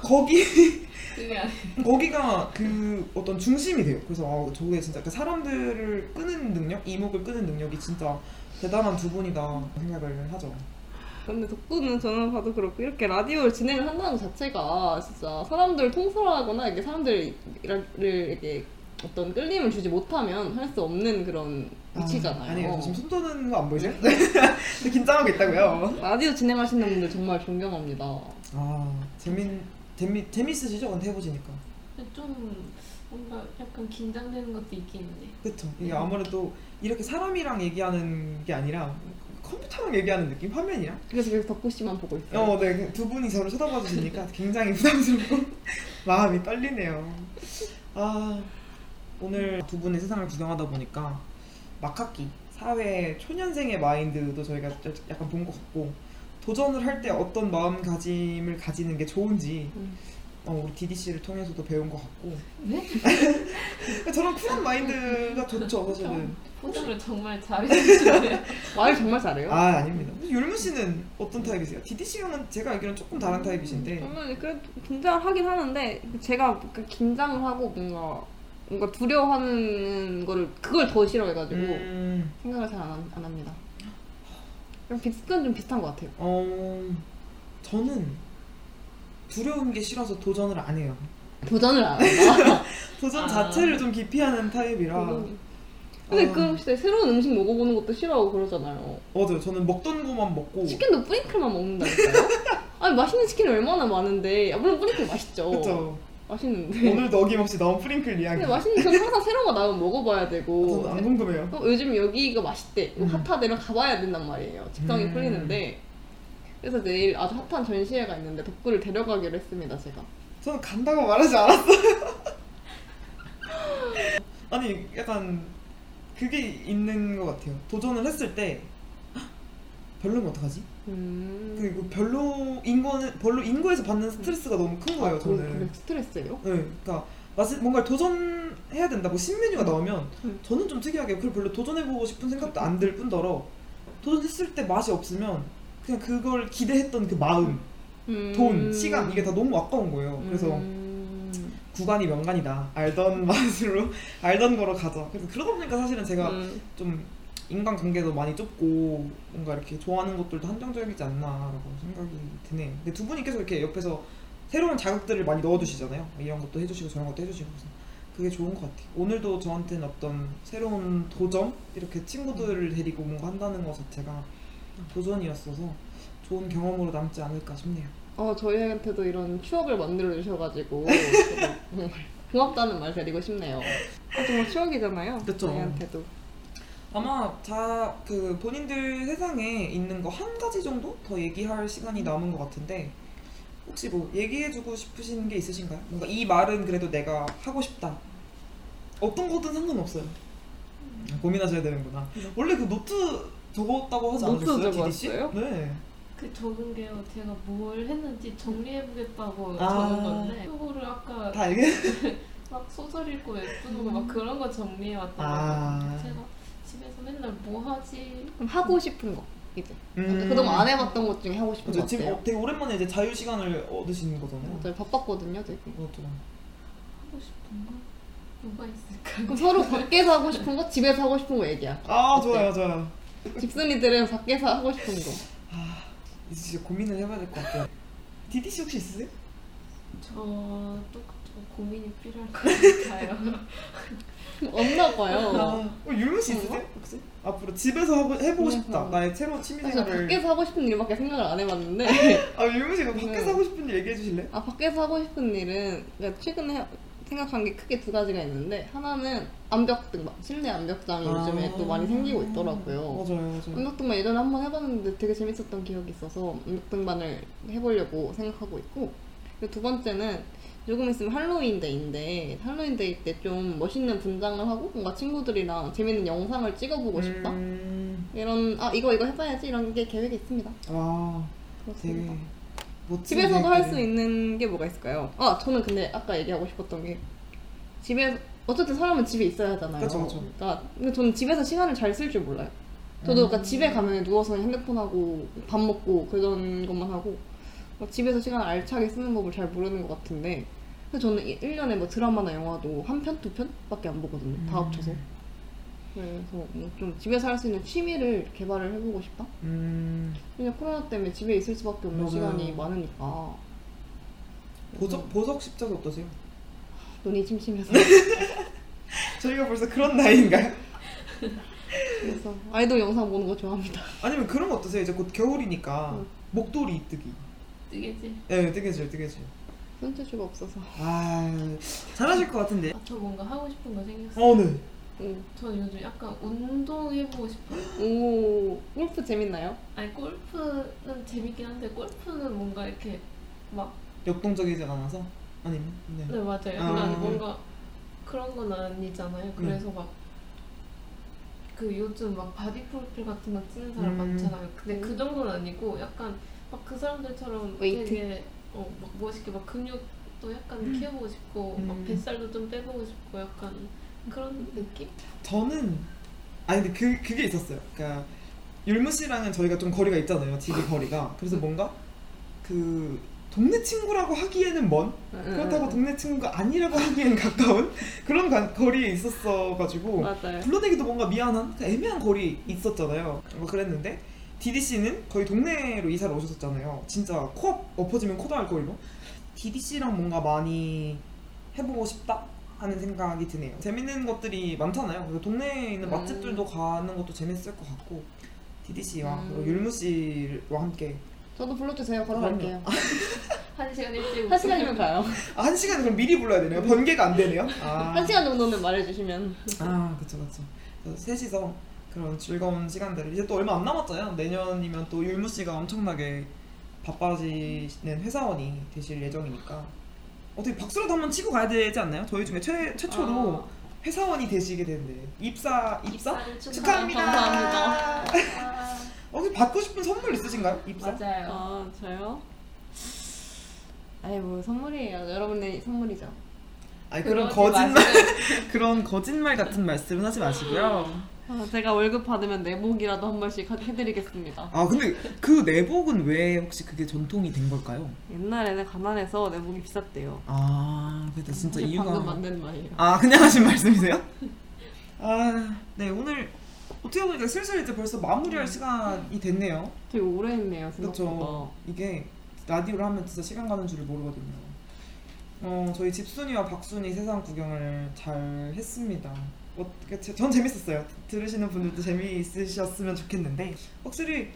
거기가 그 어떤 중심이 돼요. 그래서 저게 진짜 그 사람들을 끄는 능력, 이목을 끄는 능력이 진짜 대단한 두 분이다 생각을 하죠. 근데 덕분에 저는 봐도 그렇고 이렇게 라디오를 진행을 한다는 것 자체가 진짜 사람들을 통솔하거나 이렇게 사람들을 이렇게 어떤 끌림을 주지 못하면 할 수 없는 그런 위치잖아요. 아니에요. 지금 손 떠는 거 안 보이세요? 네. 긴장하고 있다고요. 라디오 진행하시는 분들 정말 존경합니다. 아, 재밌으시죠? 근데 해보시니까. 좀 뭔가 약간 긴장되는 것도 있긴 한데. 그렇죠. 이게 아무래도 이렇게 사람이랑 얘기하는 게 아니라 컴퓨터랑 얘기하는 느낌? 화면이랑? 그래서 계속 덕구씨만 보고 있어요. 네. 두 분이 저를 쳐다봐 주시니까 굉장히 부담스럽고 마음이 떨리네요. 아, 오늘 두 분의 세상을 구경하다 보니까 막학기, 사회 초년생의 마인드도 저희가 약간 본 것 같고, 도전을 할 때 어떤 마음가짐을 가지는 게 좋은지 우리 DDC를 통해서도 배운 것 같고. 네? 저런 쿨한 마인드가 좋죠, 사실은. 포장을 정말 잘해주시네요. 말을 정말 잘해요? 아, 아닙니다. 율무 씨는 어떤 타입이세요? DDC랑은 제가 알기로는 조금 다른 타입이신데. 저는 그래도 긴장을 하긴 하는데, 제가 긴장을 하고 뭔가 두려워하는 거를, 그걸 더 싫어해가지고 생각을 잘 안 합니다. 그건 좀 비슷한 것 같아요. 저는 두려운 게 싫어서 도전을 안 해요. 도전을 안 해요? 도전 자체를 좀 기피하는 타입이라. 근데 그럼 혹시 새로운 음식 먹어보는 것도 싫어하고 그러잖아요. 맞아요. 저는 먹던 것만 먹고. 치킨도 뿌링클만 먹는다니까요? 아니, 맛있는 치킨이 얼마나 많은데. 물론 뿌링클 맛있죠. 그쵸. 맛있는데. 오늘도 어김없이 나온 뿌링클 이야기. 근데 맛있는, 저는 항상 새로운 거 나오면 먹어봐야 되고. 저는 안 궁금해요. 요즘 여기가 맛있대, 핫하대로 가봐야 된단 말이에요. 직장이 풀리는데. 그래서 내일 아주 핫한 전시회가 있는데 덕구를 데려가기로 했습니다, 제가. 저는 간다고 말하지 않았어요. 아니, 약간 그게 있는 것 같아요. 도전을 했을 때 별로면 어떡하지? 그리고 별로인 거에서 받는 스트레스가 너무 큰 거예요, 저는. 그게 스트레스예요? 네, 그러니까 뭔가 도전해야 된다, 뭐 신메뉴가 나오면 저는 좀 특이하게 그걸 별로 도전해보고 싶은 생각도 안 들 뿐더러, 도전했을 때 맛이 없으면 그냥 그걸 기대했던 그 마음, 돈, 시간, 이게 다 너무 아까운 거예요. 그래서 구간이 명간이다, 알던 맛으로 알던 거로 가자. 그래서 그러다 보니까 사실은 제가 좀 인간관계도 많이 좁고, 뭔가 이렇게 좋아하는 것들도 한정적이지 않나라고 생각이 드네요. 근데 두 분이 계속 이렇게 옆에서 새로운 자극들을 많이 넣어주시잖아요. 이런 것도 해주시고 저런 것도 해주시고. 그래서 그게 좋은 것 같아요. 오늘도 저한테는 어떤 새로운 도전? 이렇게 친구들을 데리고 뭔가 한다는 것 자체가 도전이었어서 좋은 경험으로 남지 않을까 싶네요. 저희한테도 이런 추억을 만들어주셔가지고 정말 고맙다는 말 드리고 싶네요. 정말 추억이잖아요. 그쵸. 저희한테도. 아마 그 본인들 세상에 있는 거 한 가지 정도 더 얘기할 시간이 남은 것 같은데, 혹시 뭐 얘기해주고 싶으신 게 있으신가요? 뭔가 이 말은 그래도 내가 하고 싶다, 어떤 거든 상관없어요. 고민하셔야 되는구나. 원래 그 노트 적었다고 하지 않으셨어요? 적었어요? 네. 그 적은 게요, 제가 뭘 했는지 정리해보겠다고 적은 건데, 그거를 아까 다 이게 막 소설 읽고 웹툰 보고 막 그런 거 정리해왔다고. 제가 집에서 맨날 뭐 하지? 그럼 하고 싶은 거 이제. 그동안 안 해봤던 것 중에 하고 싶은 거 같아요. 지금 되게 오랜만에 이제 자유 시간을 얻으시는 거잖아요. 맞아요. 바빴거든요, 되게. 맞아. 하고 싶은 거? 뭐가 있을까? 그럼 서로 밖에서 하고 싶은 거, 집에서 하고 싶은 거 얘기할까? 좋아요. 집순이들은 밖에서 하고 싶은 거. 이제 진짜 고민을 해봐야 될 것 같아요. DDC 혹시 있으세요? 저 고민이 필요할 것 같아요. 없나 봐요. 율무 씨 있으세요? 혹시? 앞으로 집에서 해보고 싶다, 나의 새로운 취미생활을. 밖에서 하고 싶은 일밖에 생각을 안 해봤는데. 율무 씨가 밖에서 하고 싶은 일 얘기해 주실래요? 밖에서 하고 싶은 일은 최근에 생각한 게 크게 두 가지가 있는데, 하나는 암벽등반, 실내 암벽장이 요즘에 또 많이 생기고 있더라고요. 맞아요. 암벽등반 예전에 한번 해봤는데 되게 재밌었던 기억이 있어서 암벽등반을 해보려고 생각하고 있고, 그리고 두 번째는 조금 있으면 할로윈데이인데, 할로윈데이 때 좀 멋있는 분장을 하고 뭔가 친구들이랑 재밌는 영상을 찍어보고 싶다, 이런 이거 해봐야지, 이런 게 계획이 있습니다. 그렇습니다. 되게... 집에서도 할 수 있는 게 뭐가 있을까요? 저는 근데 아까 얘기하고 싶었던 게, 집에서 어쨌든 사람은 집에 있어야 하잖아요. 그쵸. 그러니까 저는 집에서 시간을 잘 쓸 줄 몰라요. 저도 그러니까 집에 가면 누워서 핸드폰 하고 밥 먹고 그런 것만 하고, 집에서 시간을 알차게 쓰는 법을 잘 모르는 것 같은데, 그래서 저는 1년에 뭐 드라마나 영화도 한 편, 두 편밖에 안 보거든요, 다 합쳐서. 그래서 좀 집에서 할 수 있는 취미를 개발을 해보고 싶다? 그냥 코로나 때문에 집에 있을 수밖에 없는 시간이 많으니까. 보석 십자가 어떠세요? 눈이 침침해서 저희가 벌써 그런 나이인가요? 그래서 아이돌 영상 보는 거 좋아합니다. 아니면 그런 거 어떠세요? 이제 곧 겨울이니까 목도리 뜨기. 뜨개질. 네, 뜨개질, 뜨개질. 손재주가 없어서. 아, 잘하실 것 같은데. 아, 저 뭔가 하고 싶은 거 생겼어요. 어, 네. 전 요즘 약간 운동해보고 싶어요. 오, 골프 재밌나요? 아니, 골프는 재밌긴 한데 골프는 뭔가 이렇게 막 역동적이지 않아서? 아니면? 네, 네 맞아요. 아, 뭔가 그런 건 아니잖아요. 그래서 막 그 요즘 막 바디 프로필 같은 거 쓰는 사람 많잖아요. 근데 그 정도는 아니고 약간 막 그 사람들처럼 웨이트? 되게 막 멋있게 막 근육도 약간 키워보고 싶고 막 뱃살도 좀 빼보고 싶고 약간 그런 느낌? 저는 아니 근데 그게 있었어요. 그러니까 율무 씨랑은 저희가 좀 거리가 있잖아요. 집이 거리가. 그래서 뭔가 그 동네 친구라고 하기에는 먼 그렇다고 동네 친구가 아니라고 하기에는 가까운 그런 거리에 있었어가지고 맞아요. 불러내기도 뭔가 미안한 그 애매한 거리 있었잖아요. 뭐 그랬는데 디디 씨는 거의 동네로 이사를 오셨었잖아요. 진짜 코앞 엎어지면 코다할 거리로 디디 씨랑 뭔가 많이 해보고 싶다 하는 생각이 드네요. 재밌는 것들이 많잖아요. 그래서 동네에 있는 맛집들도 가는 것도 재밌을 것 같고 디디 씨와 율무 씨와 함께 저도 불러주세요. 걸어갈게요. 한 시간 일찍. 한 시간이면 가요. 아, 한 시간 그럼 미리 불러야 되네요. 번개가 안 되네요. 아. 한 시간 정도는 말해주시면. 아, 그쵸, 그쵸. 셋이서 그런 즐거운 시간들을 이제 또 얼마 안 남았잖아요. 내년이면 또 율무 씨가 엄청나게 바빠지는 회사원이 되실 예정이니까 어떻게 박수라도 한번 치고 가야 되지 않나요? 저희 중에 최초로 회사원이 되시게 되는데 입사 축하합니다. 감사합니다. 혹시 받고 싶은 선물 있으신가요? 입사? 맞아요. 아, 저요? 아니 뭐 선물이에요. 여러분의 선물이죠. 아니 그런 거짓말 그런 거짓말 같은 말씀은 하지 마시고요. 아, 제가 월급 받으면 내복이라도 한 번씩 해드리겠습니다. 아 근데 그 내복은 왜 혹시 그게 전통이 된 걸까요? 옛날에는 가난해서 내복이 비쌌대요. 아 그래도 진짜 이유가 방금 만든 말이에요. 아 그냥 하신 말씀이세요? 아 네 오늘 어떻게 보니까 슬슬 이제 벌써 마무리할 시간이 됐네요. 되게 오래 했네요 생각보다. 그렇죠. 이게 라디오를 하면 진짜 시간 가는 줄을 모르거든요. 저희 집순이와 박순이 세상 구경을 잘 했습니다. 어떻게 전 재밌었어요. 들으시는 분들도 재미있으셨으면 좋겠는데 확실히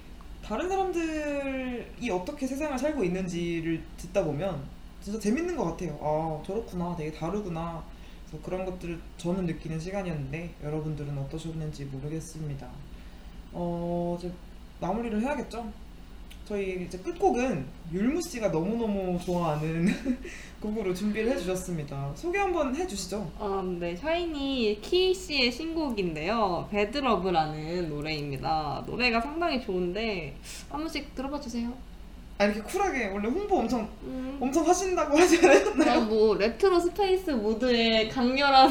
다른 사람들이 어떻게 세상을 살고 있는지를 듣다 보면 진짜 재밌는 것 같아요. 아 저렇구나 되게 다르구나. 그래서 그런 것들을 저는 느끼는 시간이었는데 여러분들은 어떠셨는지 모르겠습니다. 이제 마무리를 해야겠죠? 저희 이제 끝곡은 율무 씨가 너무너무 좋아하는 곡으로 준비를 해주셨습니다. 소개 한번 해주시죠. 네, 샤이니 키 씨의 신곡인데요. Bad Love라는 노래입니다. 노래가 상당히 좋은데 한 번씩 들어봐 주세요. 아 이렇게 쿨하게 원래 홍보 엄청 하신다고 하지 않았나요? 뭐 레트로 스페이스 무드의 강렬한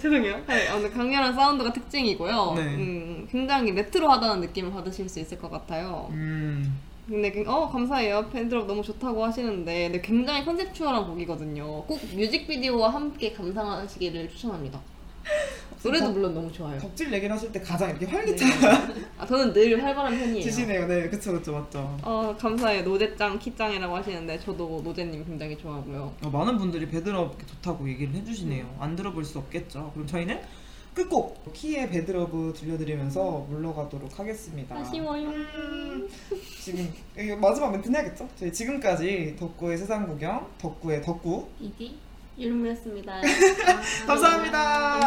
죄송해요. 네, 오늘 강렬한 사운드가 특징이고요. 네. 굉장히 레트로하다는 느낌을 받으실 수 있을 것 같아요. 근데 감사해요. 팬드롭 너무 좋다고 하시는데 근데 굉장히 컨셉추얼한 곡이거든요. 꼭 뮤직비디오와 함께 감상하시기를 추천합니다. 노래도 물론 너무 좋아요. 덕질 얘기를 하실 때 가장 이렇게 활기차요. 네. 아, 저는 늘 활발한 편이에요. 주시네요. 네, 그쵸, 그쵸, 맞죠. 감사해요. 노제짱, 키짱이라고 하시는데 저도 노제님 굉장히 좋아하고요. 많은 분들이 배드럽 좋다고 얘기를 해주시네요. 안 들어볼 수 없겠죠. 그럼 저희는 끝곡! 키의 배드러브 들려드리면서 물러가도록 하겠습니다. 아쉬워요. 지금 마지막 멘트 해야겠죠? 저희 지금까지 덕구의 세상 구경, 덕구의 덕구, 이디, 율무였습니다. 감사합니다.